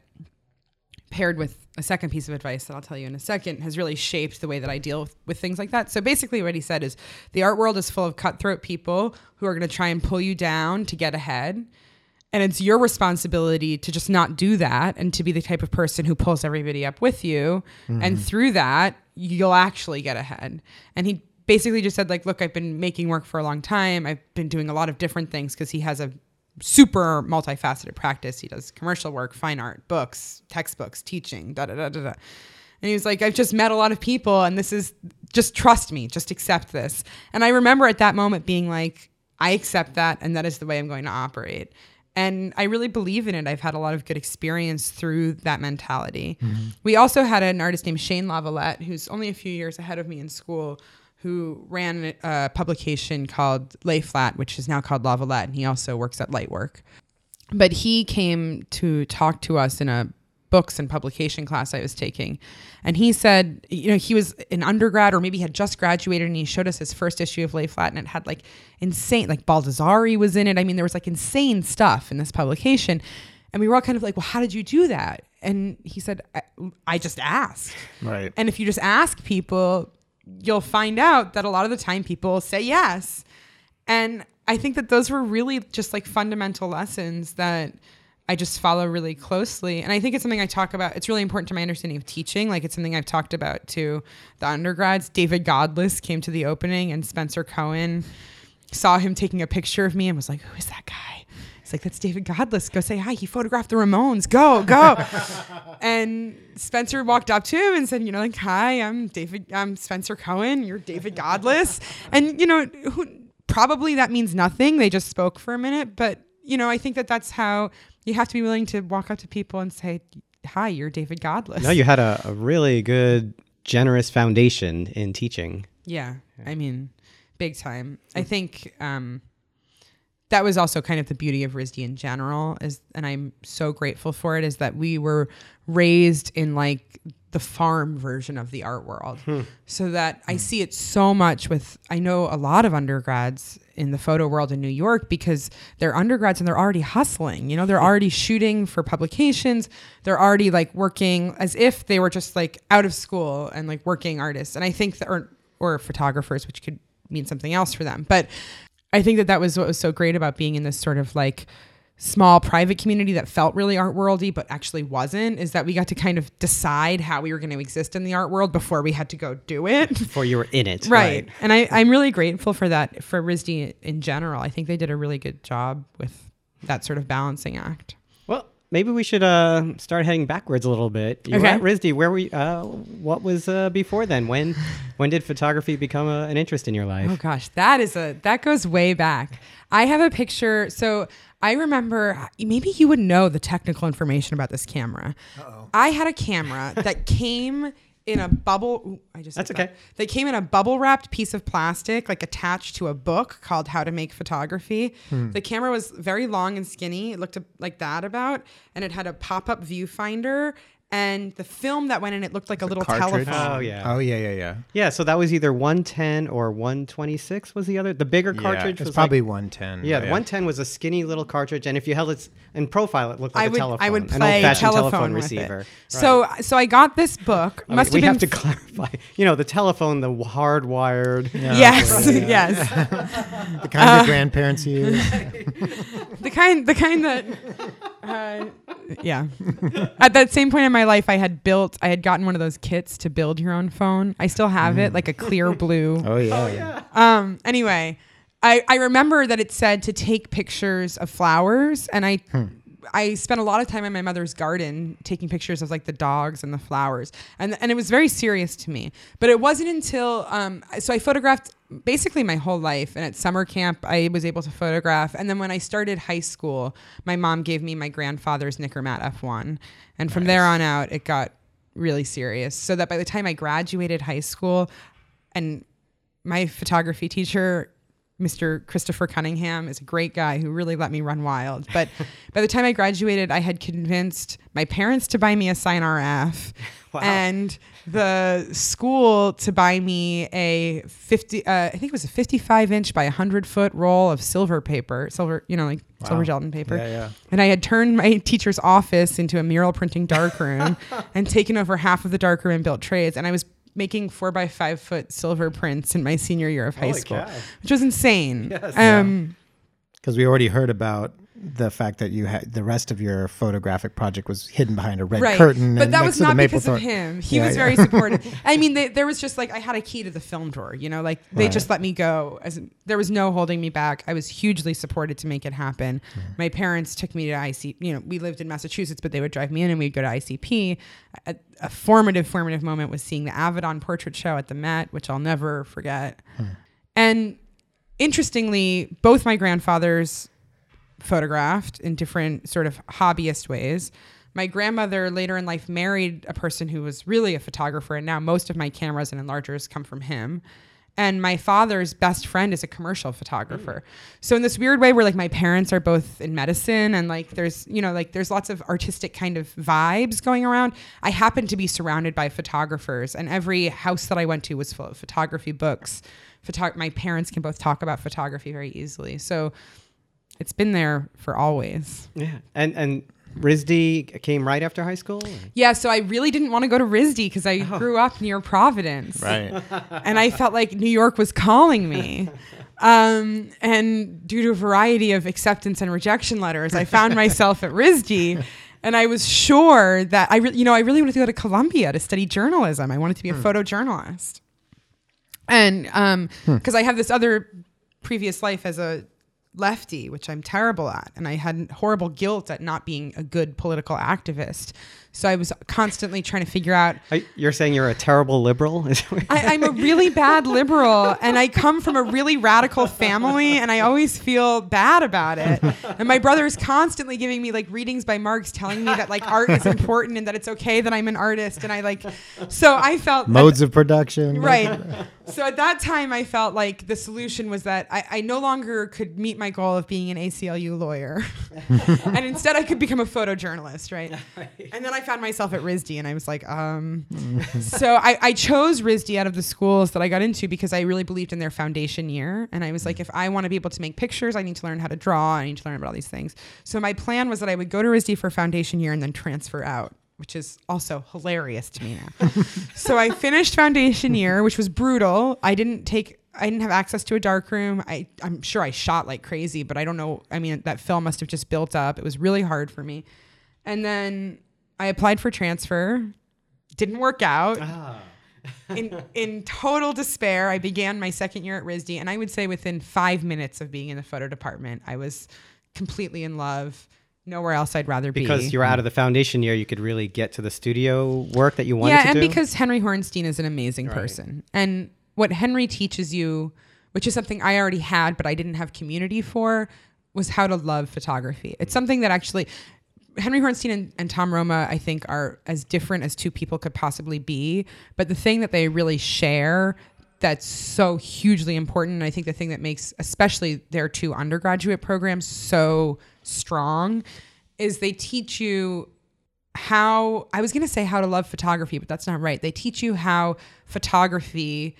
paired with a second piece of advice that I'll tell you in a second, has really shaped the way that I deal with, with things like that. So basically what he said is, the art world is full of cutthroat people who are going to try and pull you down to get ahead. And it's your responsibility to just not do that and to be the type of person who pulls everybody up with you. Mm-hmm. And through that, you'll actually get ahead. And he basically just said, like, look, I've been making work for a long time. I've been doing a lot of different things, because he has a super multifaceted practice. He does commercial work, fine art, books, textbooks, teaching, da da da da da. And he was like, I've just met a lot of people, and this is just trust me, just accept this. And I remember at that moment being like, I accept that, and that is the way I'm going to operate. And I really believe in it. I've had a lot of good experience through that mentality. Mm-hmm. We also had an artist named Shane Lavalette, who's only a few years ahead of me in school, who ran a publication called Lay Flat, which is now called Lavalette, and he also works at Lightwork. But he came to talk to us in a books and publication class I was taking. And he said, you know, he was an undergrad or maybe had just graduated, and he showed us his first issue of Lay Flat, and it had like insane, like Baldessari was in it. I mean, there was like insane stuff in this publication. And we were all kind of like, well, how did you do that? And he said, I, I just asked. Right. And if you just ask people, you'll find out that a lot of the time people say yes. And I think that those were really just like fundamental lessons that I just follow really closely. And I think it's something I talk about. It's really important to my understanding of teaching. Like, it's something I've talked about to the undergrads. David Godless came to the opening, and Spencer Cohen saw him taking a picture of me and was like, who is that guy? It's like, that's David Godless. Go say hi. He photographed the Ramones. Go, go. And Spencer walked up to him and said, you know, like, hi, I'm David, I'm Spencer Cohen. You're David Godless. And, you know, who, probably that means nothing. They just spoke for a minute. But, you know, I think that that's how... You have to be willing to walk up to people and say, hi, you're David Godless. No, you had a, a really good, generous foundation in teaching. Yeah, yeah. I mean, big time. I think um, that was also kind of the beauty of R I S D in general, is, and I'm so grateful for it, is that we were raised in like the farm version of the art world. Hmm. So that hmm. I see it so much with, I know a lot of undergrads in the photo world in New York, because they're undergrads and they're already hustling, you know, they're already shooting for publications. They're already like working as if they were just like out of school and like working artists. And I think that, or, or photographers, which could mean something else for them. But I think that that was what was so great about being in this sort of like small private community that felt really art worldy but actually wasn't, is that we got to kind of decide how we were going to exist in the art world before we had to go do it. Before you were in it. Right. right. And I, I'm really grateful for that, for R I S D in general. I think they did a really good job with that sort of balancing act. Well, maybe we should uh, start heading backwards a little bit. You okay. were at R I S D. Where were you, uh, what was uh, before then? When when did photography become a, an interest in your life? Oh gosh, that is a that goes way back. I have a picture. So I remember, maybe you would know the technical information about this camera. Uh-oh. I had a camera that came in a bubble. Ooh, I just That's okay. That. That came in a bubble wrapped piece of plastic, like attached to a book called How to Make Photography. Hmm. The camera was very long and skinny. It looked like that about, and it had a pop-up viewfinder. And the film that went in, it looked like a little cartridge. Telephone. Oh, yeah. Oh, yeah, yeah, yeah. Yeah, so that was either one ten or one twenty-six was the other. The bigger yeah, cartridge was probably like, one ten. Yeah, yeah, one ten was a skinny little cartridge. And if you held it in profile, it looked like I a would, telephone. I would play an old-fashioned telephone, telephone receiver. Right. So so I got this book. I mean, must we have, been have to f- clarify. You know, the telephone, the hardwired. Yeah, yes, yeah. yes. The kind uh, your grandparents use. the kind the kind that... Uh, yeah. At that same point in my life, I had built, I had gotten one of those kits to build your own phone. I still have mm. it, like a clear blue. Oh, yeah. Oh, yeah. Um. Anyway, I, I remember that it said to take pictures of flowers. And I hmm. I spent a lot of time in my mother's garden taking pictures of like the dogs and the flowers. And and it was very serious to me. But it wasn't until, um. so I photographed basically my whole life, and at summer camp I was able to photograph, and then when I started high school my mom gave me my grandfather's Nikkermat F one, and from nice. There on out it got really serious, so that by the time I graduated high school, and my photography teacher Mister Christopher Cunningham is a great guy who really let me run wild. But by the time I graduated, I had convinced my parents to buy me a Sign R F wow. and the school to buy me a fifty, uh, I think it was a fifty-five inch by one hundred foot roll of silver paper, silver, you know, like wow. silver gelatin paper. Yeah, yeah. And I had turned my teacher's office into a mural printing darkroom and taken over half of the darkroom and built trades. And I was making four by five foot silver prints in my senior year of high Holy school, cow. Which was insane. Yes. Um, because we already heard about the fact that you had the rest of your photographic project was hidden behind a red right. curtain. But and that was not because Thorn. Of him. He yeah, was yeah. very supportive. I mean, they, there was just like, I had a key to the film drawer, you know, like they right. just let me go. As there was no holding me back. I was hugely supported to make it happen. Mm. My parents took me to I C P. You know, we lived in Massachusetts, but they would drive me in and we'd go to I C P. A, a formative, formative moment was seeing the Avedon portrait show at the Met, which I'll never forget. Mm. And interestingly, both my grandfathers photographed in different sort of hobbyist ways. My grandmother later in life married a person who was really a photographer, and now most of my cameras and enlargers come from him. And my father's best friend is a commercial photographer. Mm. So in this weird way where like my parents are both in medicine and like there's, you know, like there's lots of artistic kind of vibes going around, I happened to be surrounded by photographers, and every house that I went to was full of photography books. Photo- my parents can both talk about photography very easily. So it's been there for always. Yeah. And, and R I S D came right after high school? Or? Yeah. So I really didn't want to go to R I S D because I oh. grew up near Providence. Right. And I felt like New York was calling me. Um, and due to a variety of acceptance and rejection letters, I found myself at R I S D. And I was sure that I, re- you know, I really wanted to go to Columbia to study journalism. I wanted to be a hmm. photojournalist. And because um, hmm. I have this other previous life as a lefty, which I'm terrible at, and I had horrible guilt at not being a good political activist. So I was constantly trying to figure out. You're saying you're a terrible liberal? I, I'm a really bad liberal, and I come from a really radical family, and I always feel bad about it. And my brother is constantly giving me like readings by Marx, telling me that like art is important and that it's okay that I'm an artist. And I like, so I felt modes that, of production. Right. So at that time, I felt like the solution was that I, I no longer could meet my goal of being an A C L U lawyer, and instead I could become a photojournalist. Right. And then I found myself at R I S D, and I was like, um, so I, I chose R I S D out of the schools that I got into because I really believed in their foundation year. And I was like, if I want to be able to make pictures, I need to learn how to draw. I need to learn about all these things. So my plan was that I would go to R I S D for foundation year and then transfer out, which is also hilarious to me now. So I finished foundation year, which was brutal. I didn't take I didn't have access to a dark room. I, I'm sure I shot like crazy, but I don't know. I mean, that film must have just built up. It was really hard for me. And then I applied for transfer. Didn't work out. Ah. in in total despair, I began my second year at R I S D. And I would say within five minutes of being in the photo department, I was completely in love. Nowhere else I'd rather be. Because you were out of the foundation year, you could really get to the studio work that you wanted yeah, to do? Yeah, and because Henry Hornstein is an amazing right. person. And what Henry teaches you, which is something I already had, but I didn't have community for, was how to love photography. It's something that actually, Henry Hornstein and, and Tom Roma, I think, are as different as two people could possibly be. But the thing that they really share that's so hugely important, and I think the thing that makes especially their two undergraduate programs so strong, is they teach you how, I was going to say how to love photography, but that's not right. They teach you how photography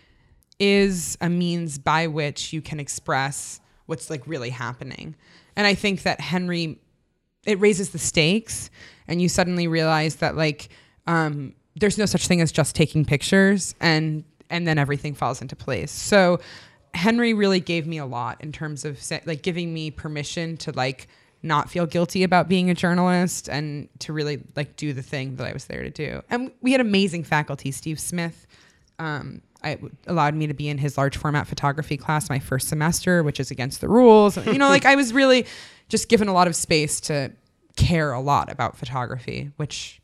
is a means by which you can express what's like really happening. And I think that Henry, it raises the stakes, and you suddenly realize that like um, there's no such thing as just taking pictures, and and then everything falls into place. So Henry really gave me a lot in terms of like giving me permission to like not feel guilty about being a journalist and to really like do the thing that I was there to do. And we had amazing faculty. Steve Smith, um, I allowed me to be in his large format photography class my first semester, which is against the rules. You know, like I was really just given a lot of space to care a lot about photography, which,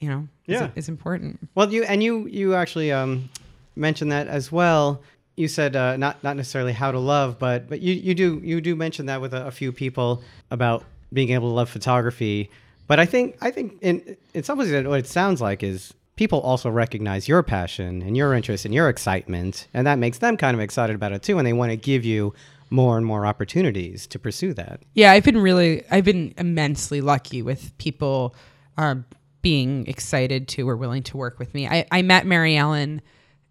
you know, yeah. is, is important. Well, you, and you, you actually um, mentioned that as well. You said uh, not, not necessarily how to love, but, but you, you do, you do mention that with a, a few people about being able to love photography. But I think, I think in, in some ways what it sounds like is, people also recognize your passion and your interest and your excitement, and that makes them kind of excited about it too, and they want to give you more and more opportunities to pursue that. Yeah, I've been really, I've been immensely lucky with people um, being excited to or willing to work with me. I, I met Mary Ellen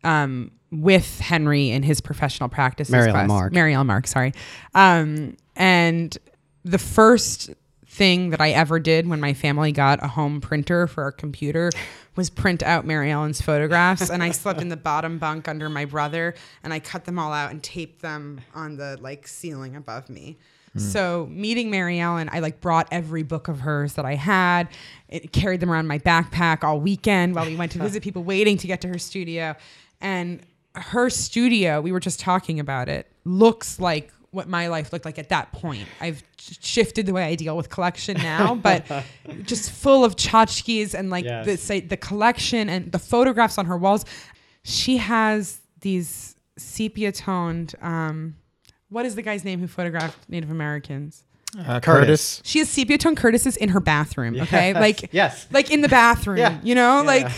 um, with Henry in his professional practices class. Mary Ellen Mark. Mary Ellen Mark, sorry. Um, and the first thing that I ever did when my family got a home printer for our computer was print out Mary Ellen's photographs, and I slept in the bottom bunk under my brother, and I cut them all out and taped them on the like ceiling above me. Mm. So meeting Mary Ellen, I like brought every book of hers that I had, it carried them around my backpack all weekend while we went to visit people waiting to get to her studio. And her studio, we were just talking about it, looks like what my life looked like at that point. I've shifted the way I deal with collection now, but just full of tchotchkes and like yes. the say, the collection and the photographs on her walls. She has these sepia toned, um, what is the guy's name who photographed Native Americans? Uh, Curtis. Curtis. She has sepia toned Curtises in her bathroom. Yes. Okay. Like, yes. like in the bathroom, yeah. you know, yeah.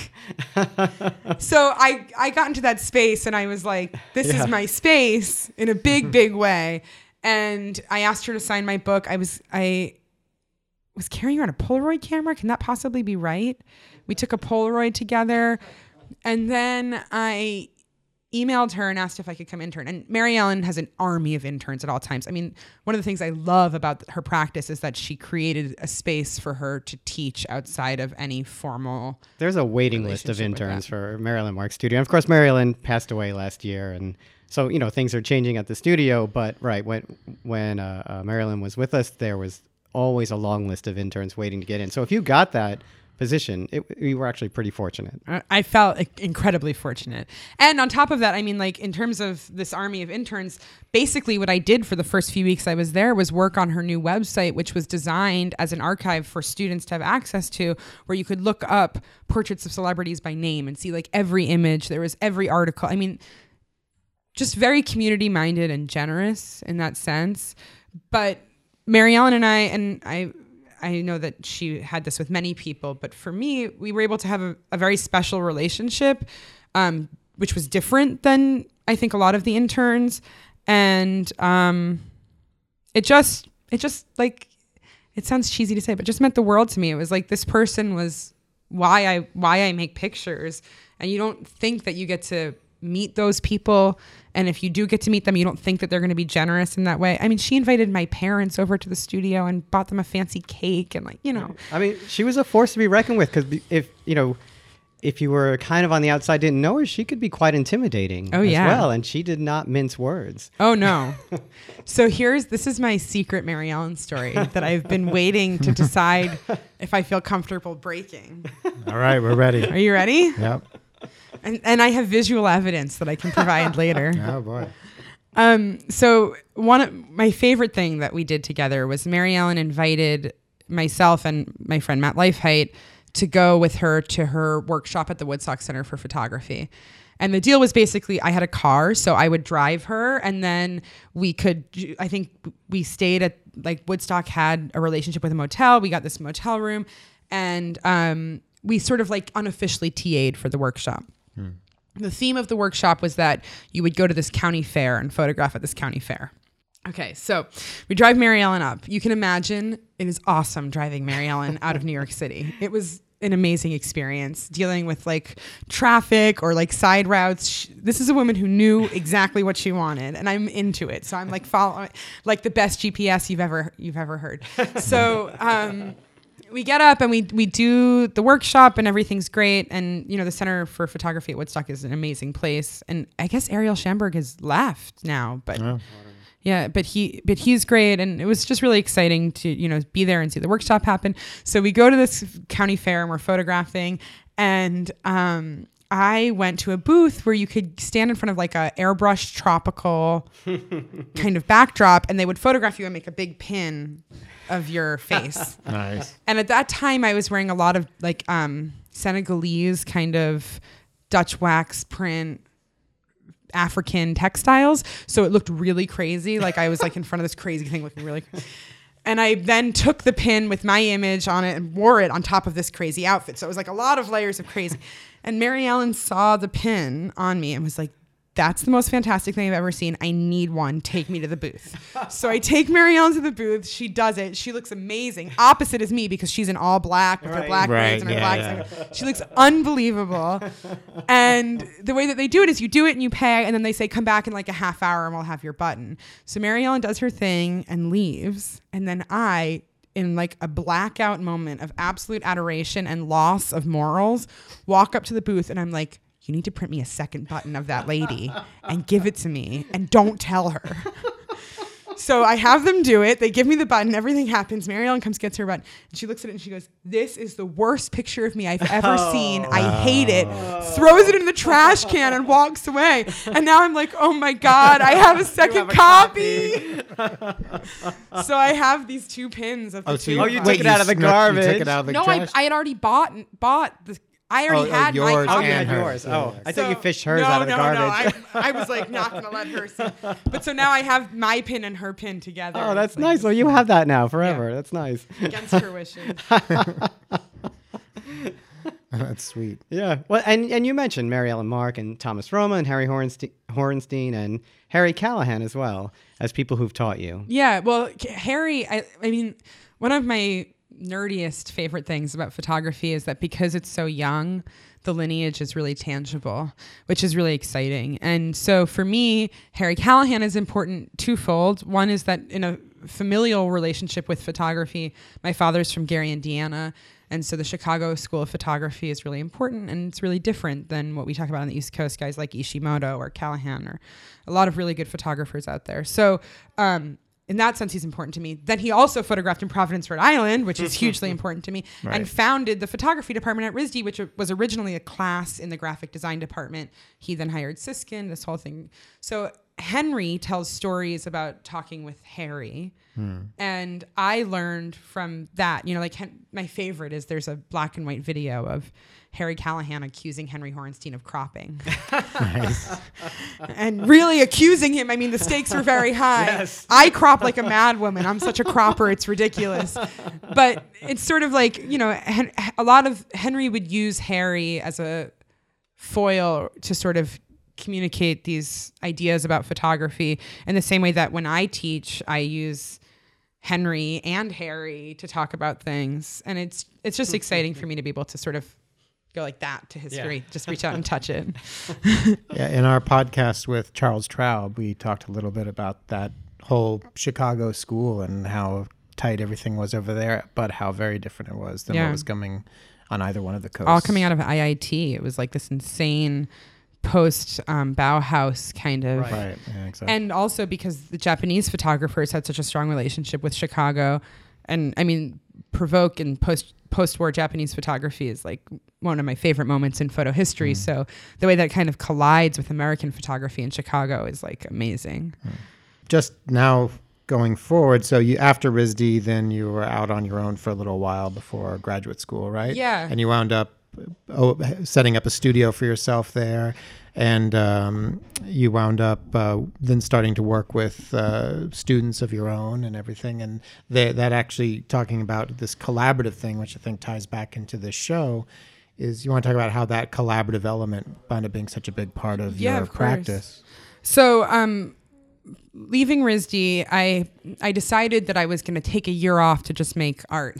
like, so I, I got into that space and I was like, this yeah. is my space in a big, big way. And I asked her to sign my book. I was, I was carrying around a Polaroid camera. Can that possibly be right? We took a Polaroid together, and then I emailed her and asked if I could come intern. And Mary Ellen has an army of interns at all times. I mean, one of the things I love about her practice is that she created a space for her to teach outside of any formal. There's a waiting list of interns for Mary Ellen Mark's studio. And of course, Mary Ellen passed away last year, and so, you know, things are changing at the studio. But right when when uh, uh, Mary Ellen was with us, there was always a long list of interns waiting to get in. So if you got that position, it, we were actually pretty fortunate. I felt incredibly fortunate. And on top of that, I mean, like in terms of this army of interns, basically what I did for the first few weeks I was there was work on her new website, which was designed as an archive for students to have access to, where you could look up portraits of celebrities by name and see like every image. There was every article. I mean, just very community minded and generous in that sense. But Mary Ellen and I, and I, I know that she had this with many people, but for me, we were able to have a, a very special relationship, um, which was different than I think a lot of the interns. And um, it just, it just like, it sounds cheesy to say, but just meant the world to me. It was like, this person was why I, why I make pictures. And you don't think that you get to meet those people. And if you do get to meet them, you don't think that they're going to be generous in that way. I mean, she invited my parents over to the studio and bought them a fancy cake and like, you know. I mean, she was a force to be reckoned with, because if, you know, if you were kind of on the outside, didn't know her, she could be quite intimidating oh, as yeah. well. And she did not mince words. Oh, no. So here's, this is my secret Mary Ellen story that I've been waiting to decide if I feel comfortable breaking. All right, we're ready. Are you ready? Yep. And, and I have visual evidence that I can provide later. Oh, boy. Um, so one of my favorite thing that we did together was Mary Ellen invited myself and my friend Matt Leifheit to go with her to her workshop at the Woodstock Center for Photography. And the deal was basically I had a car, so I would drive her, and then we could, I think we stayed at, like, Woodstock had a relationship with a motel. We got this motel room, and um, we sort of like unofficially T A'd for the workshop. Hmm. The theme of the workshop was that you would go to this county fair and photograph at this county fair. Okay, so we drive Mary Ellen up. You can imagine it is awesome driving Mary Ellen out of New York City. It was an amazing experience dealing with like traffic or like side routes. She, this is a woman who knew exactly what she wanted, and I'm into it. So I'm like following like the best G P S you've ever you've ever heard. So um, we get up and we we do the workshop and everything's great. And you know the Center for Photography at Woodstock is an amazing place. And I guess Ariel Schamberg has left now, but. Yeah. Yeah, but he but he's great, and it was just really exciting to, you know, be there and see the workshop happen. So we go to this county fair and we're photographing, and um, I went to a booth where you could stand in front of like a airbrush tropical kind of backdrop, and they would photograph you and make a big pin of your face. Nice. And at that time, I was wearing a lot of like um, Senegalese kind of Dutch wax print African textiles, so it looked really crazy. Like I was like in front of this crazy thing looking really crazy. And I then took the pin with my image on it and wore it on top of this crazy outfit. So it was like a lot of layers of crazy. And Mary Ellen saw the pin on me and was like, that's the most fantastic thing I've ever seen. I need one. Take me to the booth. So I take Mary Ellen to the booth. She does it. She looks amazing. Opposite is me because she's in all black with right. her black right. braids and yeah, her black. Yeah. She looks unbelievable. And the way that they do it is you do it and you pay, and then they say, come back in like a half hour and we'll have your button. So Mary Ellen does her thing and leaves. And then I, in like a blackout moment of absolute adoration and loss of morals, walk up to the booth and I'm like, you need to print me a second button of that lady and give it to me and don't tell her. So I have them do it. They give me the button. Everything happens. Mary Ellen comes, gets her button. And she looks at it and she goes, this is the worst picture of me I've ever oh, seen. I wow. hate it. Throws it into the trash can and walks away. And now I'm like, oh my God, I have a second have a copy. copy. So I have these two pins of the oh, so two. You, oh, you took, Wait, you, you took it out of the garbage. No, I, I had already bought bought the... I already oh, had oh, yours my copy. And yours. Oh, I so, thought you fished hers no, out of the no, garbage. No, no, I, I was like not going to let her see. But so now I have my pin and her pin together. Oh, that's like, nice. Well, you have that now forever. Yeah. That's nice. Against her wishes. That's sweet. Yeah. Well, and, and you mentioned Mary Ellen Mark and Thomas Roma and Harry Hornste- Hornstein and Harry Callahan as well as people who've taught you. Yeah. Well, Harry, I, I mean, one of my... nerdiest favorite things about photography is that because it's so young, the lineage is really tangible, which is really exciting. And so for me, Harry Callahan is important twofold. One is that in a familial relationship with photography, my father's from Gary, Indiana. And so the Chicago School of Photography is really important, and it's really different than what we talk about on the East Coast, guys like Ishimoto or Callahan or a lot of really good photographers out there. So, um, in that sense, he's important to me. Then he also photographed in Providence, Rhode Island, which is hugely important to me, right. and founded the photography department at R I S D, which was originally a class in the graphic design department. He then hired Siskin, this whole thing. So Henry tells stories about talking with Harry, hmm. and I learned from that. You know, like Hen- my favorite is there's a black and white video of Harry Callahan accusing Henry Hornstein of cropping. Nice. And really accusing him. I mean, the stakes were very high. Yes. I crop like a mad woman. I'm such a cropper. It's ridiculous. But it's sort of like, you know, Hen- a lot of Henry would use Harry as a foil to sort of communicate these ideas about photography in the same way that when I teach, I use Henry and Harry to talk about things. And it's, it's just exciting for me to be able to sort of go like that to history. Yeah. Just reach out and touch it. Yeah, in our podcast with Charles Traub, we talked a little bit about that whole Chicago school and how tight everything was over there, but how very different it was than yeah. what was coming on either one of the coasts. All coming out of I I T. It was like this insane post um, Bauhaus kind of. Right. Right. Yeah, exactly. And also because the Japanese photographers had such a strong relationship with Chicago. And I mean, Provoke and post post-war Japanese photography is like one of my favorite moments in photo history. Mm. So the way that it kind of collides with American photography in Chicago is like amazing. Mm. Just now going forward, so you after R I S D, then you were out on your own for a little while before graduate school, right? Yeah. And you wound up oh, setting up a studio for yourself there. And um, you wound up uh, then starting to work with uh, students of your own and everything. And they, that actually, talking about this collaborative thing, which I think ties back into this show, is you want to talk about how that collaborative element wound up being such a big part of yeah, your of practice. So um, leaving R I S D, I, I decided that I was going to take a year off to just make art.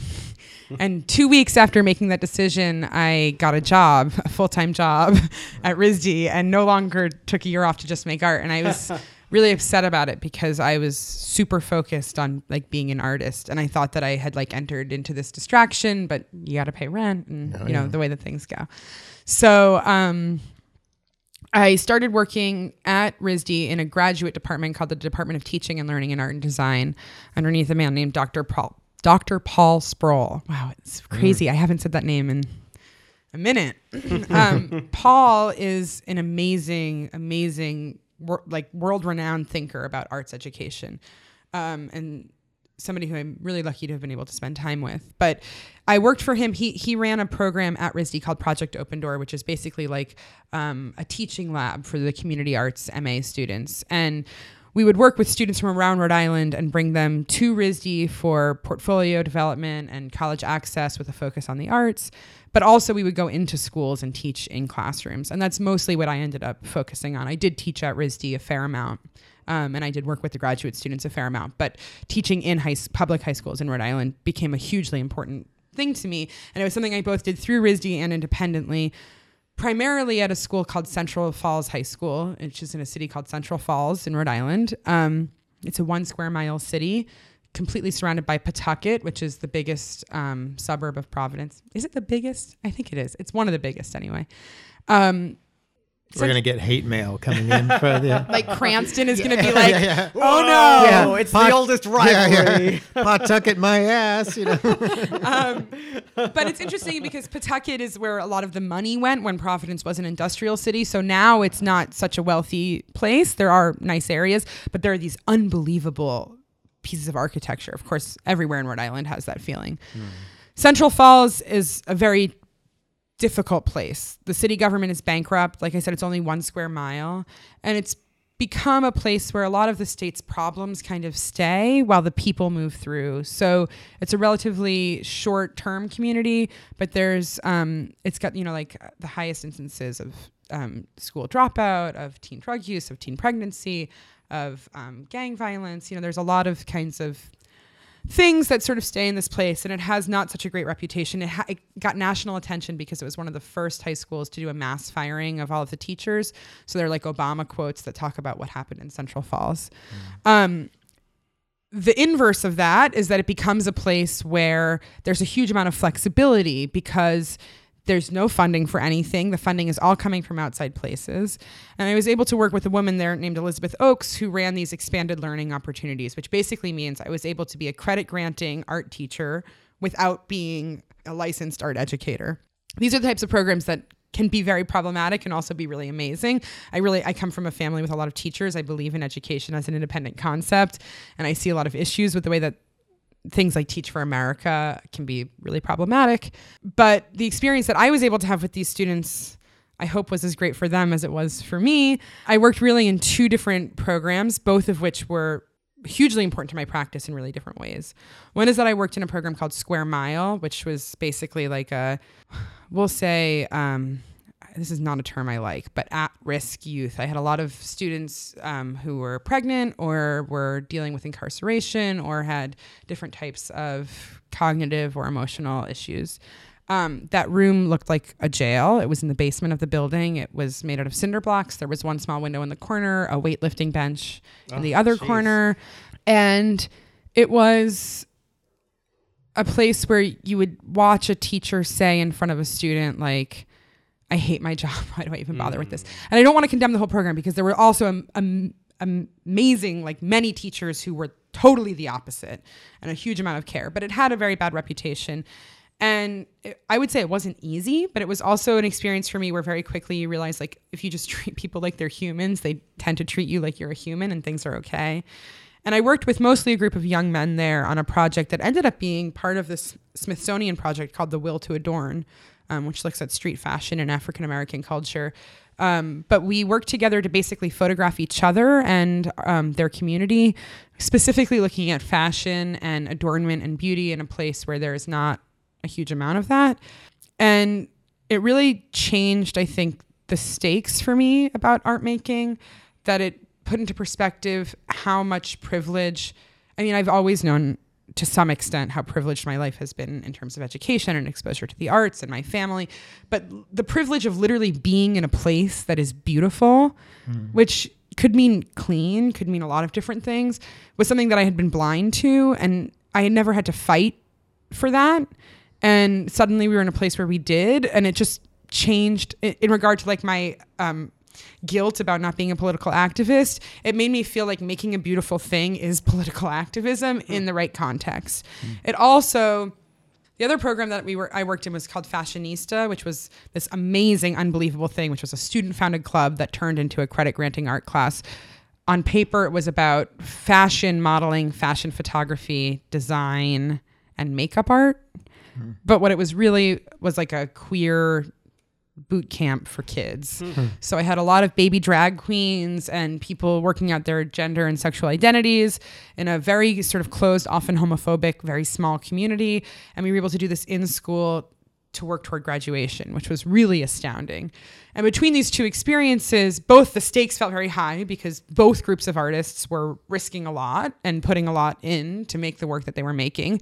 And two weeks after making that decision, I got a job, a full-time job at R I S D, and no longer took a year off to just make art. And I was really upset about it because I was super focused on like being an artist. And I thought that I had like entered into this distraction, but you got to pay rent and, oh, you know, yeah. the way that things go. So um, I started working at R I S D in a graduate department called the Department of Teaching and Learning in Art and Design underneath a man named Doctor Paul. Doctor Paul Sproul. Wow, it's crazy. Mm. I haven't said that name in a minute. um, Paul is an amazing, amazing, wor- like world-renowned thinker about arts education, um, and somebody who I'm really lucky to have been able to spend time with. But I worked for him. He he ran a program at R I S D called Project Open Door, which is basically like um, a teaching lab for the community arts M A students. And we would work with students from around Rhode Island and bring them to R I S D for portfolio development and college access with a focus on the arts. But also we would go into schools and teach in classrooms. And that's mostly what I ended up focusing on. I did teach at R I S D a fair amount. Um, and I did work with the graduate students a fair amount. But teaching in high, public high schools in Rhode Island became a hugely important thing to me. And it was something I both did through R I S D and independently, primarily at a school called Central Falls High School, which is in a city called Central Falls in Rhode Island. Um, it's a one square mile city, completely surrounded by Pawtucket, which is the biggest um, suburb of Providence. Is it the biggest? I think it is. It's one of the biggest anyway. Um, We're going to get hate mail coming in. For the, like Cranston is going to be like, yeah, yeah. oh, no, yeah. it's Pot- the oldest rivalry. Yeah, yeah. Pawtucket my ass. You know. um, but it's interesting because Pawtucket is where a lot of the money went when Providence was an industrial city. So now it's not such a wealthy place. There are nice areas, but there are these unbelievable pieces of architecture. Of course, everywhere in Rhode Island has that feeling. Mm. Central Falls is a very difficult place. The city government is bankrupt. Like I said, it's only one square mile. And it's become a place where a lot of the state's problems kind of stay while the people move through. So it's a relatively short-term community, but there's, um, it's got, you know, like the highest instances of um, school dropout, of teen drug use, of teen pregnancy, of um, gang violence. You know, there's a lot of kinds of things that sort of stay in this place, and it has not such a great reputation. It, ha- it got national attention because it was one of the first high schools to do a mass firing of all of the teachers. So they're like Obama quotes that talk about what happened in Central Falls. Mm. Um, the inverse of that is that it becomes a place where there's a huge amount of flexibility because there's no funding for anything. The funding is all coming from outside places. And I was able to work with a woman there named Elizabeth Oakes who ran these expanded learning opportunities, which basically means I was able to be a credit granting art teacher without being a licensed art educator. These are the types of programs that can be very problematic and also be really amazing. I really, I come from a family with a lot of teachers. I believe in education as an independent concept. And I see a lot of issues with the way that things like Teach for America can be really problematic. But the experience that I was able to have with these students, I hope was as great for them as it was for me. I worked really in two different programs, both of which were hugely important to my practice in really different ways. One is that I worked in a program called Square Mile, which was basically like a, we'll say, um, this is not a term I like, but at-risk youth. I had a lot of students um, who were pregnant or were dealing with incarceration or had different types of cognitive or emotional issues. Um, that room looked like a jail. It was in the basement of the building. It was made out of cinder blocks. There was one small window in the corner, a weightlifting bench oh, in the other geez. corner. And it was a place where you would watch a teacher say in front of a student, like, I hate my job. Why do I even bother mm. with this? And I don't want to condemn the whole program, because there were also am, am, amazing, like many teachers who were totally the opposite and a huge amount of care, but it had a very bad reputation. And it, I would say it wasn't easy, but it was also an experience for me where very quickly you realize, like, if you just treat people like they're humans, they tend to treat you like you're a human and things are okay. And I worked with mostly a group of young men there on a project that ended up being part of this Smithsonian project called The Will to Adorn, um, which looks at street fashion and African-American culture. Um, but we worked together to basically photograph each other and um, their community, specifically looking at fashion and adornment and beauty in a place where there is not a huge amount of that. And it really changed, I think, the stakes for me about art making, that it put into perspective how much privilege, I mean, I've always known to some extent how privileged my life has been in terms of education and exposure to the arts and my family, but the privilege of literally being in a place that is beautiful, mm. which could mean clean, could mean a lot of different things, was something that I had been blind to, and I had never had to fight for that. And suddenly we were in a place where we did, and it just changed in regard to like my um, guilt about not being a political activist. It made me feel like making a beautiful thing is political activism mm. in the right context. Mm. It also, the other program that we were I worked in was called Fashionista, which was this amazing, unbelievable thing, which was a student-founded club that turned into a credit-granting art class. On paper, it was about fashion modeling, fashion photography, design, and makeup art. But what it was really was like a queer boot camp for kids. Mm-hmm. So I had a lot of baby drag queens and people working out their gender and sexual identities in a very sort of closed, often homophobic, very small community. And we were able to do this in school to work toward graduation, which was really astounding. And between these two experiences, both the stakes felt very high because both groups of artists were risking a lot and putting a lot in to make the work that they were making.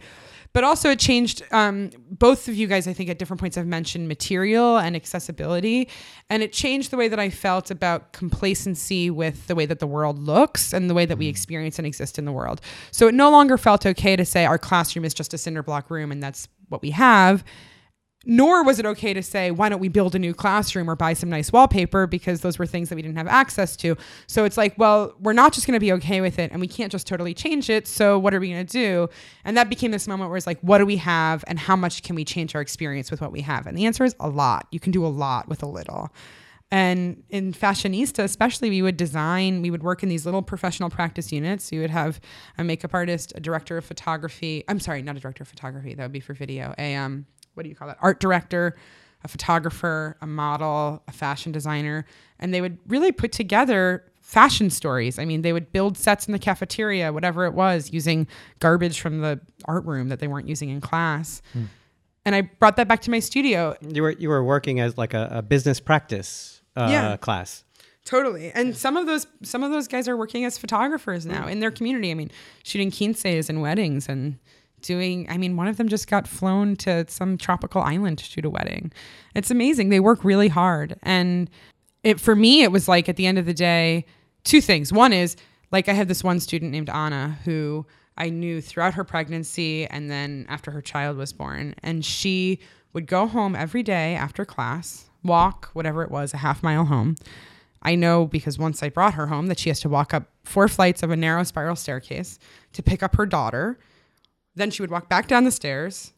But also it changed, um, both of you guys, I think at different points I've mentioned material and accessibility, and it changed the way that I felt about complacency with the way that the world looks and the way that we experience and exist in the world. So it no longer felt okay to say our classroom is just a cinder block room and that's what we have. Nor was it okay to say, why don't we build a new classroom or buy some nice wallpaper, because those were things that we didn't have access to. So it's like, well, we're not just going to be okay with it and we can't just totally change it. So what are we going to do? And that became this moment where it's like, what do we have and how much can we change our experience with what we have? And the answer is a lot. You can do a lot with a little. And in Fashionista, especially, we would design, we would work in these little professional practice units. So you would have a makeup artist, a director of photography. I'm sorry, not a director of photography. That would be for video. A, um, what do you call that? Art director, a photographer, a model, a fashion designer. And they would really put together fashion stories. I mean, they would build sets in the cafeteria, whatever it was, using garbage from the art room that they weren't using in class. Mm. And I brought that back to my studio. You were you were working as like a, a business practice uh, yeah. class. Totally. And some of those some of those guys are working as photographers now mm. in their community. I mean, shooting quinces and weddings and doing, I mean, one of them just got flown to some tropical island to shoot a wedding. It's amazing. They work really hard. And it, for me, it was like at the end of the day, two things. One is like, I had this one student named Anna who I knew throughout her pregnancy and then after her child was born. And she would go home every day after class, walk, whatever it was, a half mile home. I know because once I brought her home that she has to walk up four flights of a narrow spiral staircase to pick up her daughter. Then she would walk back down the stairs,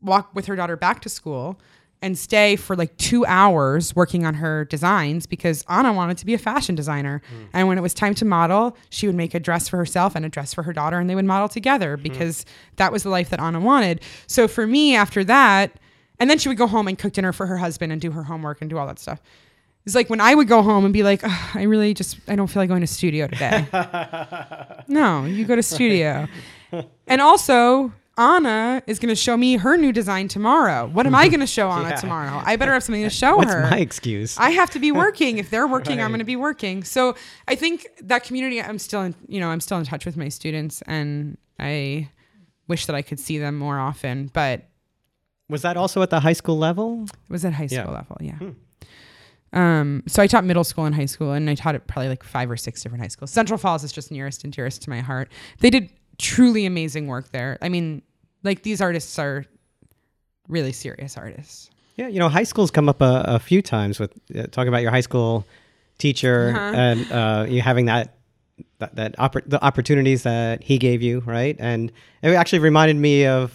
walk with her daughter back to school, and stay for like two hours working on her designs because Anna wanted to be a fashion designer. Mm. And when it was time to model, she would make a dress for herself and a dress for her daughter, and they would model together because mm. that was the life that Anna wanted. So for me, after that, and then she would go home and cook dinner for her husband and do her homework and do all that stuff. It's like when I would go home and be like, oh, I really just, I don't feel like going to studio today. No, you go to studio. And also, Anna is going to show me her new design tomorrow. What am I going to show Anna yeah. tomorrow? I better have something to show What's her. What's my excuse? I have to be working. If they're working, right. I'm going to be working. So I think that community, I'm still in, you know, I'm still in touch with my students, and I wish that I could see them more often. But was that also at the high school level? It was at high school yeah. level, yeah. Hmm. Um, so I taught middle school and high school, and I taught at probably like five or six different high schools. Central Falls is just nearest and dearest to my heart. They did truly amazing work there. I mean, Like, these artists are really serious artists. Yeah, you know, high school's come up a, a few times with uh, talking about your high school teacher uh-huh. and uh, you having that that, that oppor- the opportunities that he gave you, right? And it actually reminded me of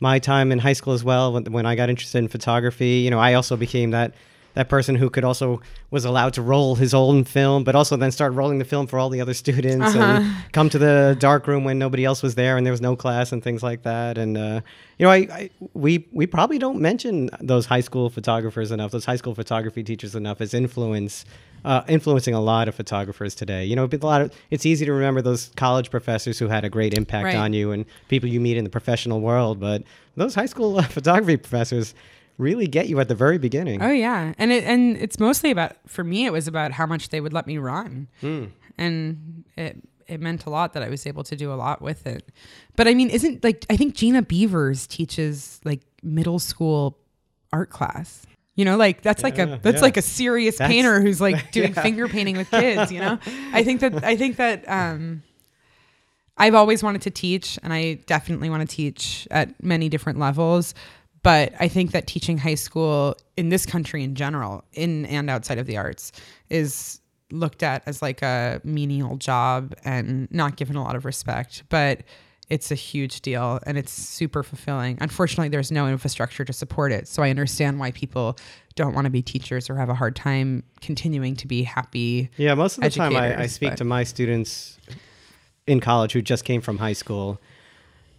my time in high school as well, when, when I got interested in photography. You know, I also became that that person who could also was allowed to roll his own film, but also then start rolling the film for all the other students uh-huh. and come to the dark room when nobody else was there and there was no class and things like that. And, uh, you know, I, I we we probably don't mention those high school photographers enough, those high school photography teachers enough as influence, uh, influencing a lot of photographers today. You know, a lot of, it's easy to remember those college professors who had a great impact right. on you and people you meet in the professional world, but those high school uh, photography professors really get you at the very beginning. Oh yeah. And it, and it's mostly about, for me, it was about how much they would let me run. Mm. And it, it meant a lot that I was able to do a lot with it. But I mean, isn't like, I think Gina Beavers teaches like middle school art class, you know, like that's yeah, like a, that's yeah. like a serious that's, painter who's like doing yeah. finger painting with kids, you know? I think that, I think that, um, I've always wanted to teach, and I definitely want to teach at many different levels. But I think that teaching high school in this country in general, in and outside of the arts, is looked at as like a menial job and not given a lot of respect. But it's a huge deal and it's super fulfilling. Unfortunately, there's no infrastructure to support it. So I understand why people don't want to be teachers or have a hard time continuing to be happy educators. Yeah, most of the time I, I speak to my students in college who just came from high school.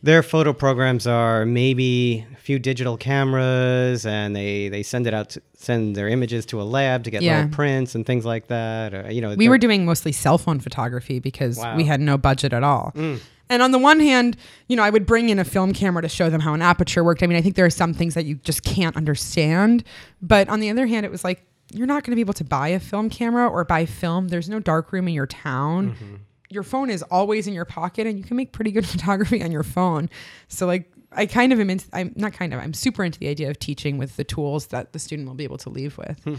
Their photo programs are maybe a few digital cameras, and they, they send it out to, send their images to a lab to get yeah. little prints and things like that. Or, you know, we were doing mostly cell phone photography because wow. we had no budget at all. Mm. And on the one hand, you know, I would bring in a film camera to show them how an aperture worked. I mean, I think there are some things that you just can't understand. But on the other hand, it was like, you're not going to be able to buy a film camera or buy film. There's no darkroom in your town. Mm-hmm. Your phone is always in your pocket, and you can make pretty good photography on your phone. So like, I kind of am into, I'm not kind of, I'm super into the idea of teaching with the tools that the student will be able to leave with. Hmm.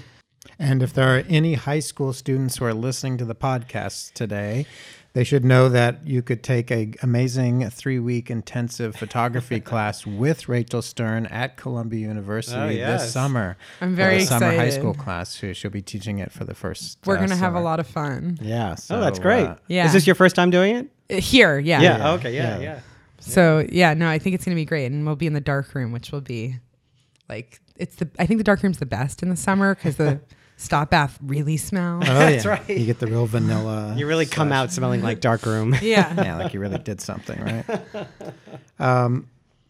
And if there are any high school students who are listening to the podcast today, they should know that you could take an amazing three-week intensive photography class with Rachel Stern at Columbia University oh, yes. this summer. I'm very the excited. Summer high school class. She'll be teaching it for the first We're uh, going to have a lot of fun. Yeah. So, oh, that's great. Uh, yeah. Is this your first time doing it? Uh, here, yeah. Yeah, yeah. okay, yeah, yeah, yeah. So, yeah, no, I think it's going to be great. And we'll be in the dark room, which will be like, it's the. I think the dark room's the best in the summer because the... Stop bath really smells. Oh, that's yeah. right. You get the real vanilla. You really slash. come out smelling like dark room. Yeah. Yeah, like you really did something, right? Um,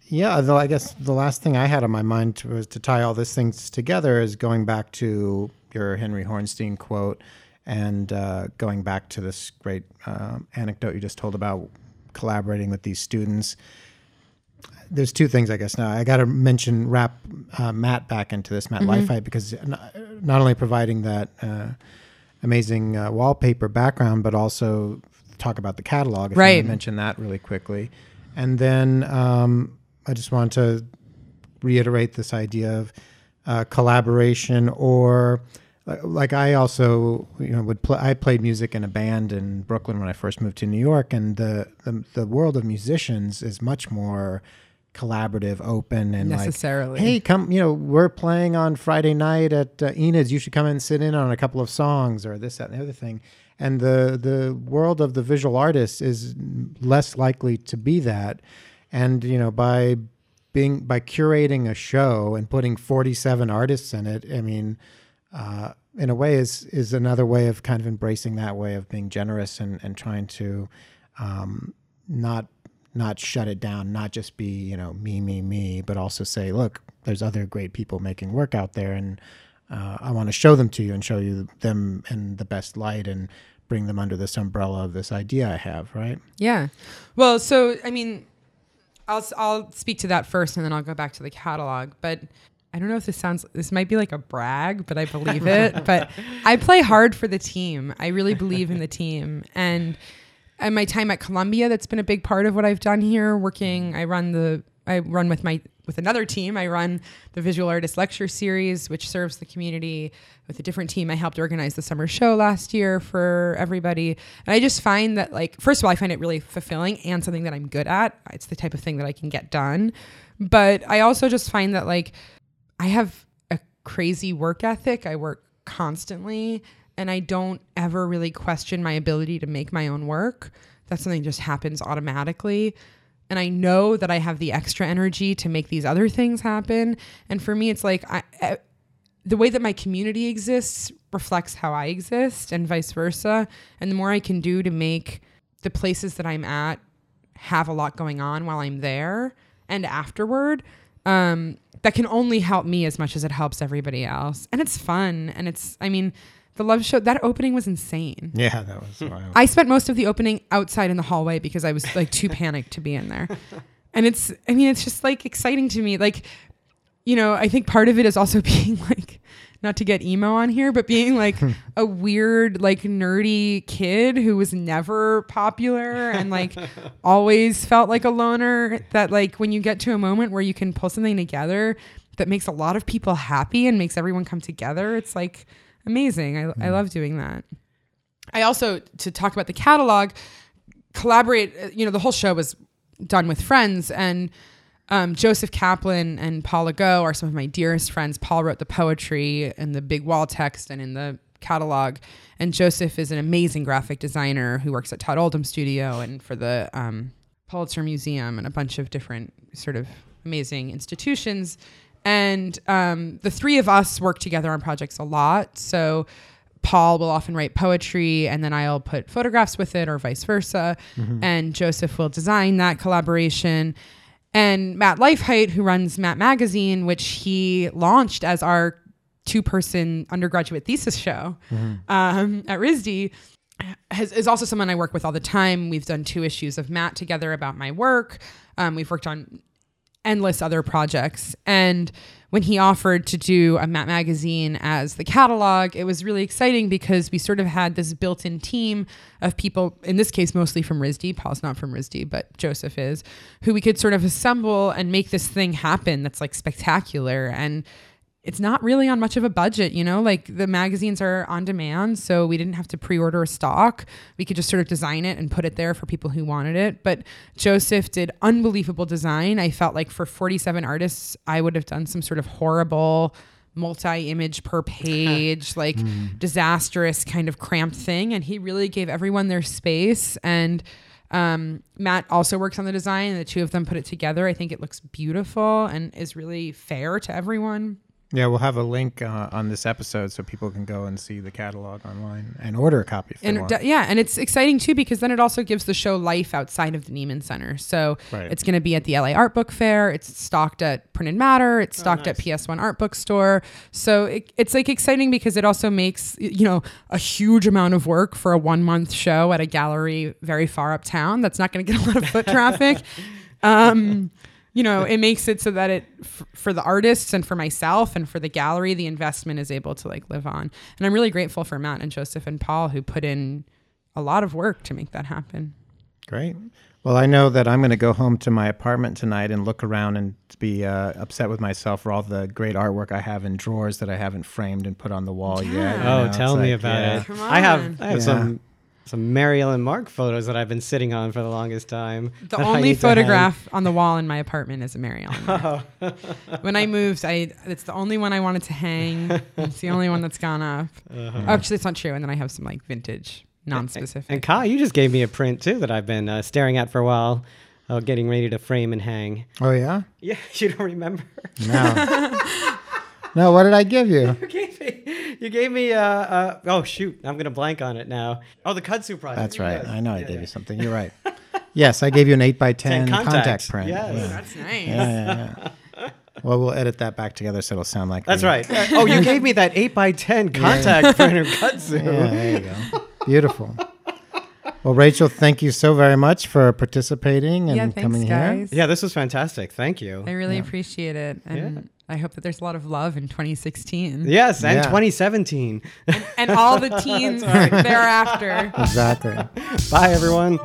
yeah, though I guess the last thing I had on my mind to, was to tie all these things together is going back to your Henry Hornstein quote and uh, going back to this great uh, anecdote you just told about collaborating with these students. There's two things, I guess, now. I got to mention, wrap uh, Matt back into this, Matt mm-hmm. Leifheit, because not only providing that uh, amazing uh, wallpaper background, but also talk about the catalog. If right. you mention that really quickly. And then um, I just want to reiterate this idea of uh, collaboration or... Like I also, you know, would play. I played music in a band in Brooklyn when I first moved to New York, and the the, the world of musicians is much more collaborative, open, and necessarily. Like, hey, come, you know, we're playing on Friday night at uh, Enid's. You should come and sit in on a couple of songs, or this, that, and the other thing. And the the world of the visual artist is less likely to be that, and you know, by being by curating a show and putting forty-seven artists in it, I mean. Uh, in a way is is another way of kind of embracing that way of being generous and, and trying to um, not not shut it down, not just be, you know, me, me, me, but also say, look, there's other great people making work out there, and uh, I want to show them to you and show you them in the best light and bring them under this umbrella of this idea I have, right? Yeah. Well, so, I mean, I'll I'll speak to that first, and then I'll go back to the catalog, but... I don't know if this sounds, this might be like a brag, but I believe it. But I play hard for the team. I really believe in the team. And, and my time at Columbia, that's been a big part of what I've done here. Working, I run the I run with my with another team. I run the Visual Artist Lecture Series, which serves the community with a different team. I helped organize the summer show last year for everybody. And I just find that, like, first of all, I find it really fulfilling and something that I'm good at. It's the type of thing that I can get done. But I also just find that, like, I have a crazy work ethic. I work constantly, and I don't ever really question my ability to make my own work. That's something that just happens automatically. And I know that I have the extra energy to make these other things happen. And for me, it's like I, I, the way that my community exists reflects how I exist, and vice versa. And the more I can do to make the places that I'm at have a lot going on while I'm there and afterward, um, that can only help me as much as it helps everybody else. And it's fun. And it's, I mean, the Love Show, that opening was insane. Yeah, that was wild. I spent most of the opening outside in the hallway because I was like too panicked to be in there. And it's, I mean, it's just like exciting to me. Like, you know, I think part of it is also being like, not to get emo on here, but being like a weird, like nerdy kid who was never popular and like always felt like a loner, that like when you get to a moment where you can pull something together that makes a lot of people happy and makes everyone come together, it's like amazing. I, I love doing that. I also, to talk about the catalog, collaborate, you know, the whole show was done with friends, and um, Joseph Kaplan and Paul Legault are some of my dearest friends. Paul wrote the poetry and the big wall text and in the catalog, and Joseph is an amazing graphic designer who works at Todd Oldham Studio and for the um, Pulitzer Museum and a bunch of different sort of amazing institutions. And um, the three of us work together on projects a lot. So Paul will often write poetry and then I'll put photographs with it or vice versa. Mm-hmm. And Joseph will design that collaboration. And Matt Leifheit, who runs Matt Magazine, which he launched as our two-person undergraduate thesis show mm-hmm. um, at R I S D, has, is also someone I work with all the time. We've done two issues of Matt together about my work. Um, we've worked on endless other projects. And when he offered to do a Matt Magazine as the catalog, it was really exciting because we sort of had this built-in team of people, in this case, mostly from R I S D. Paul's not from R I S D, but Joseph is, who we could sort of assemble and make this thing happen that's like spectacular. And it's not really on much of a budget, you know, like the magazines are on demand, so we didn't have to pre-order a stock. We could just sort of design it and put it there for people who wanted it. But Joseph did unbelievable design. I felt like for forty-seven artists, I would have done some sort of horrible multi-image per page, like mm. disastrous kind of cramped thing. And he really gave everyone their space. And Um, Matt also works on the design, and the two of them put it together. I think it looks beautiful and is really fair to everyone. Yeah, we'll have a link uh, on this episode so people can go and see the catalog online and order a copy if and they want. D- yeah, and it's exciting too because then it also gives the show life outside of the Neiman Center. So right. It's going to be at the L A Art Book Fair. It's stocked at Print and Matter. It's stocked oh, nice. at P S one Art Bookstore. So it, it's like exciting because it also makes, you know, a huge amount of work for a one month show at a gallery very far uptown that's not going to get a lot of foot traffic. Um, You know, it makes it so that it, f- for the artists and for myself and for the gallery, the investment is able to like live on. And I'm really grateful for Matt and Joseph and Paul who put in a lot of work to make that happen. Great. Well, I know that I'm going to go home to my apartment tonight and look around and be uh, upset with myself for all the great artwork I have in drawers that I haven't framed and put on the wall yeah. yet. Oh, you know, tell me like, about yeah. it. Come on. I have, I have yeah. some... Some Mary Ellen Mark photos that I've been sitting on for the longest time. The only photograph on the wall in my apartment is a Mary Ellen Mark. Oh. When I moved, I it's the only one I wanted to hang. It's the only one that's gone up. Uh-huh. Oh, actually, it's not true. And then I have some like vintage, non-specific. And, and Kai, you just gave me a print too that I've been uh, staring at for a while. Oh, getting ready to frame and hang. Oh, yeah? Yeah, you don't remember. No. No, what did I give you? You gave me, you gave me uh, uh, oh, shoot, I'm going to blank on it now. Oh, the kudzu project. That's right. Yes. I know I yeah, gave yeah. you something. You're right. Yes, I gave you an eight by ten contact print. Yes. Yeah. That's nice. Yeah, yeah, yeah. Well, we'll edit that back together so it'll sound like That's we... right. Oh, you gave me that eight by ten contact yeah. print of kudzu. Yeah, there you go. Beautiful. Well, Rachel, thank you so very much for participating and yeah, thanks, coming guys. here. Yeah, this was fantastic. Thank you. I really yeah. appreciate it. And yeah. I hope that there's a lot of love in twenty sixteen. Yes, and yeah. twenty seventeen. And, and all the teens thereafter. Exactly. Bye, everyone.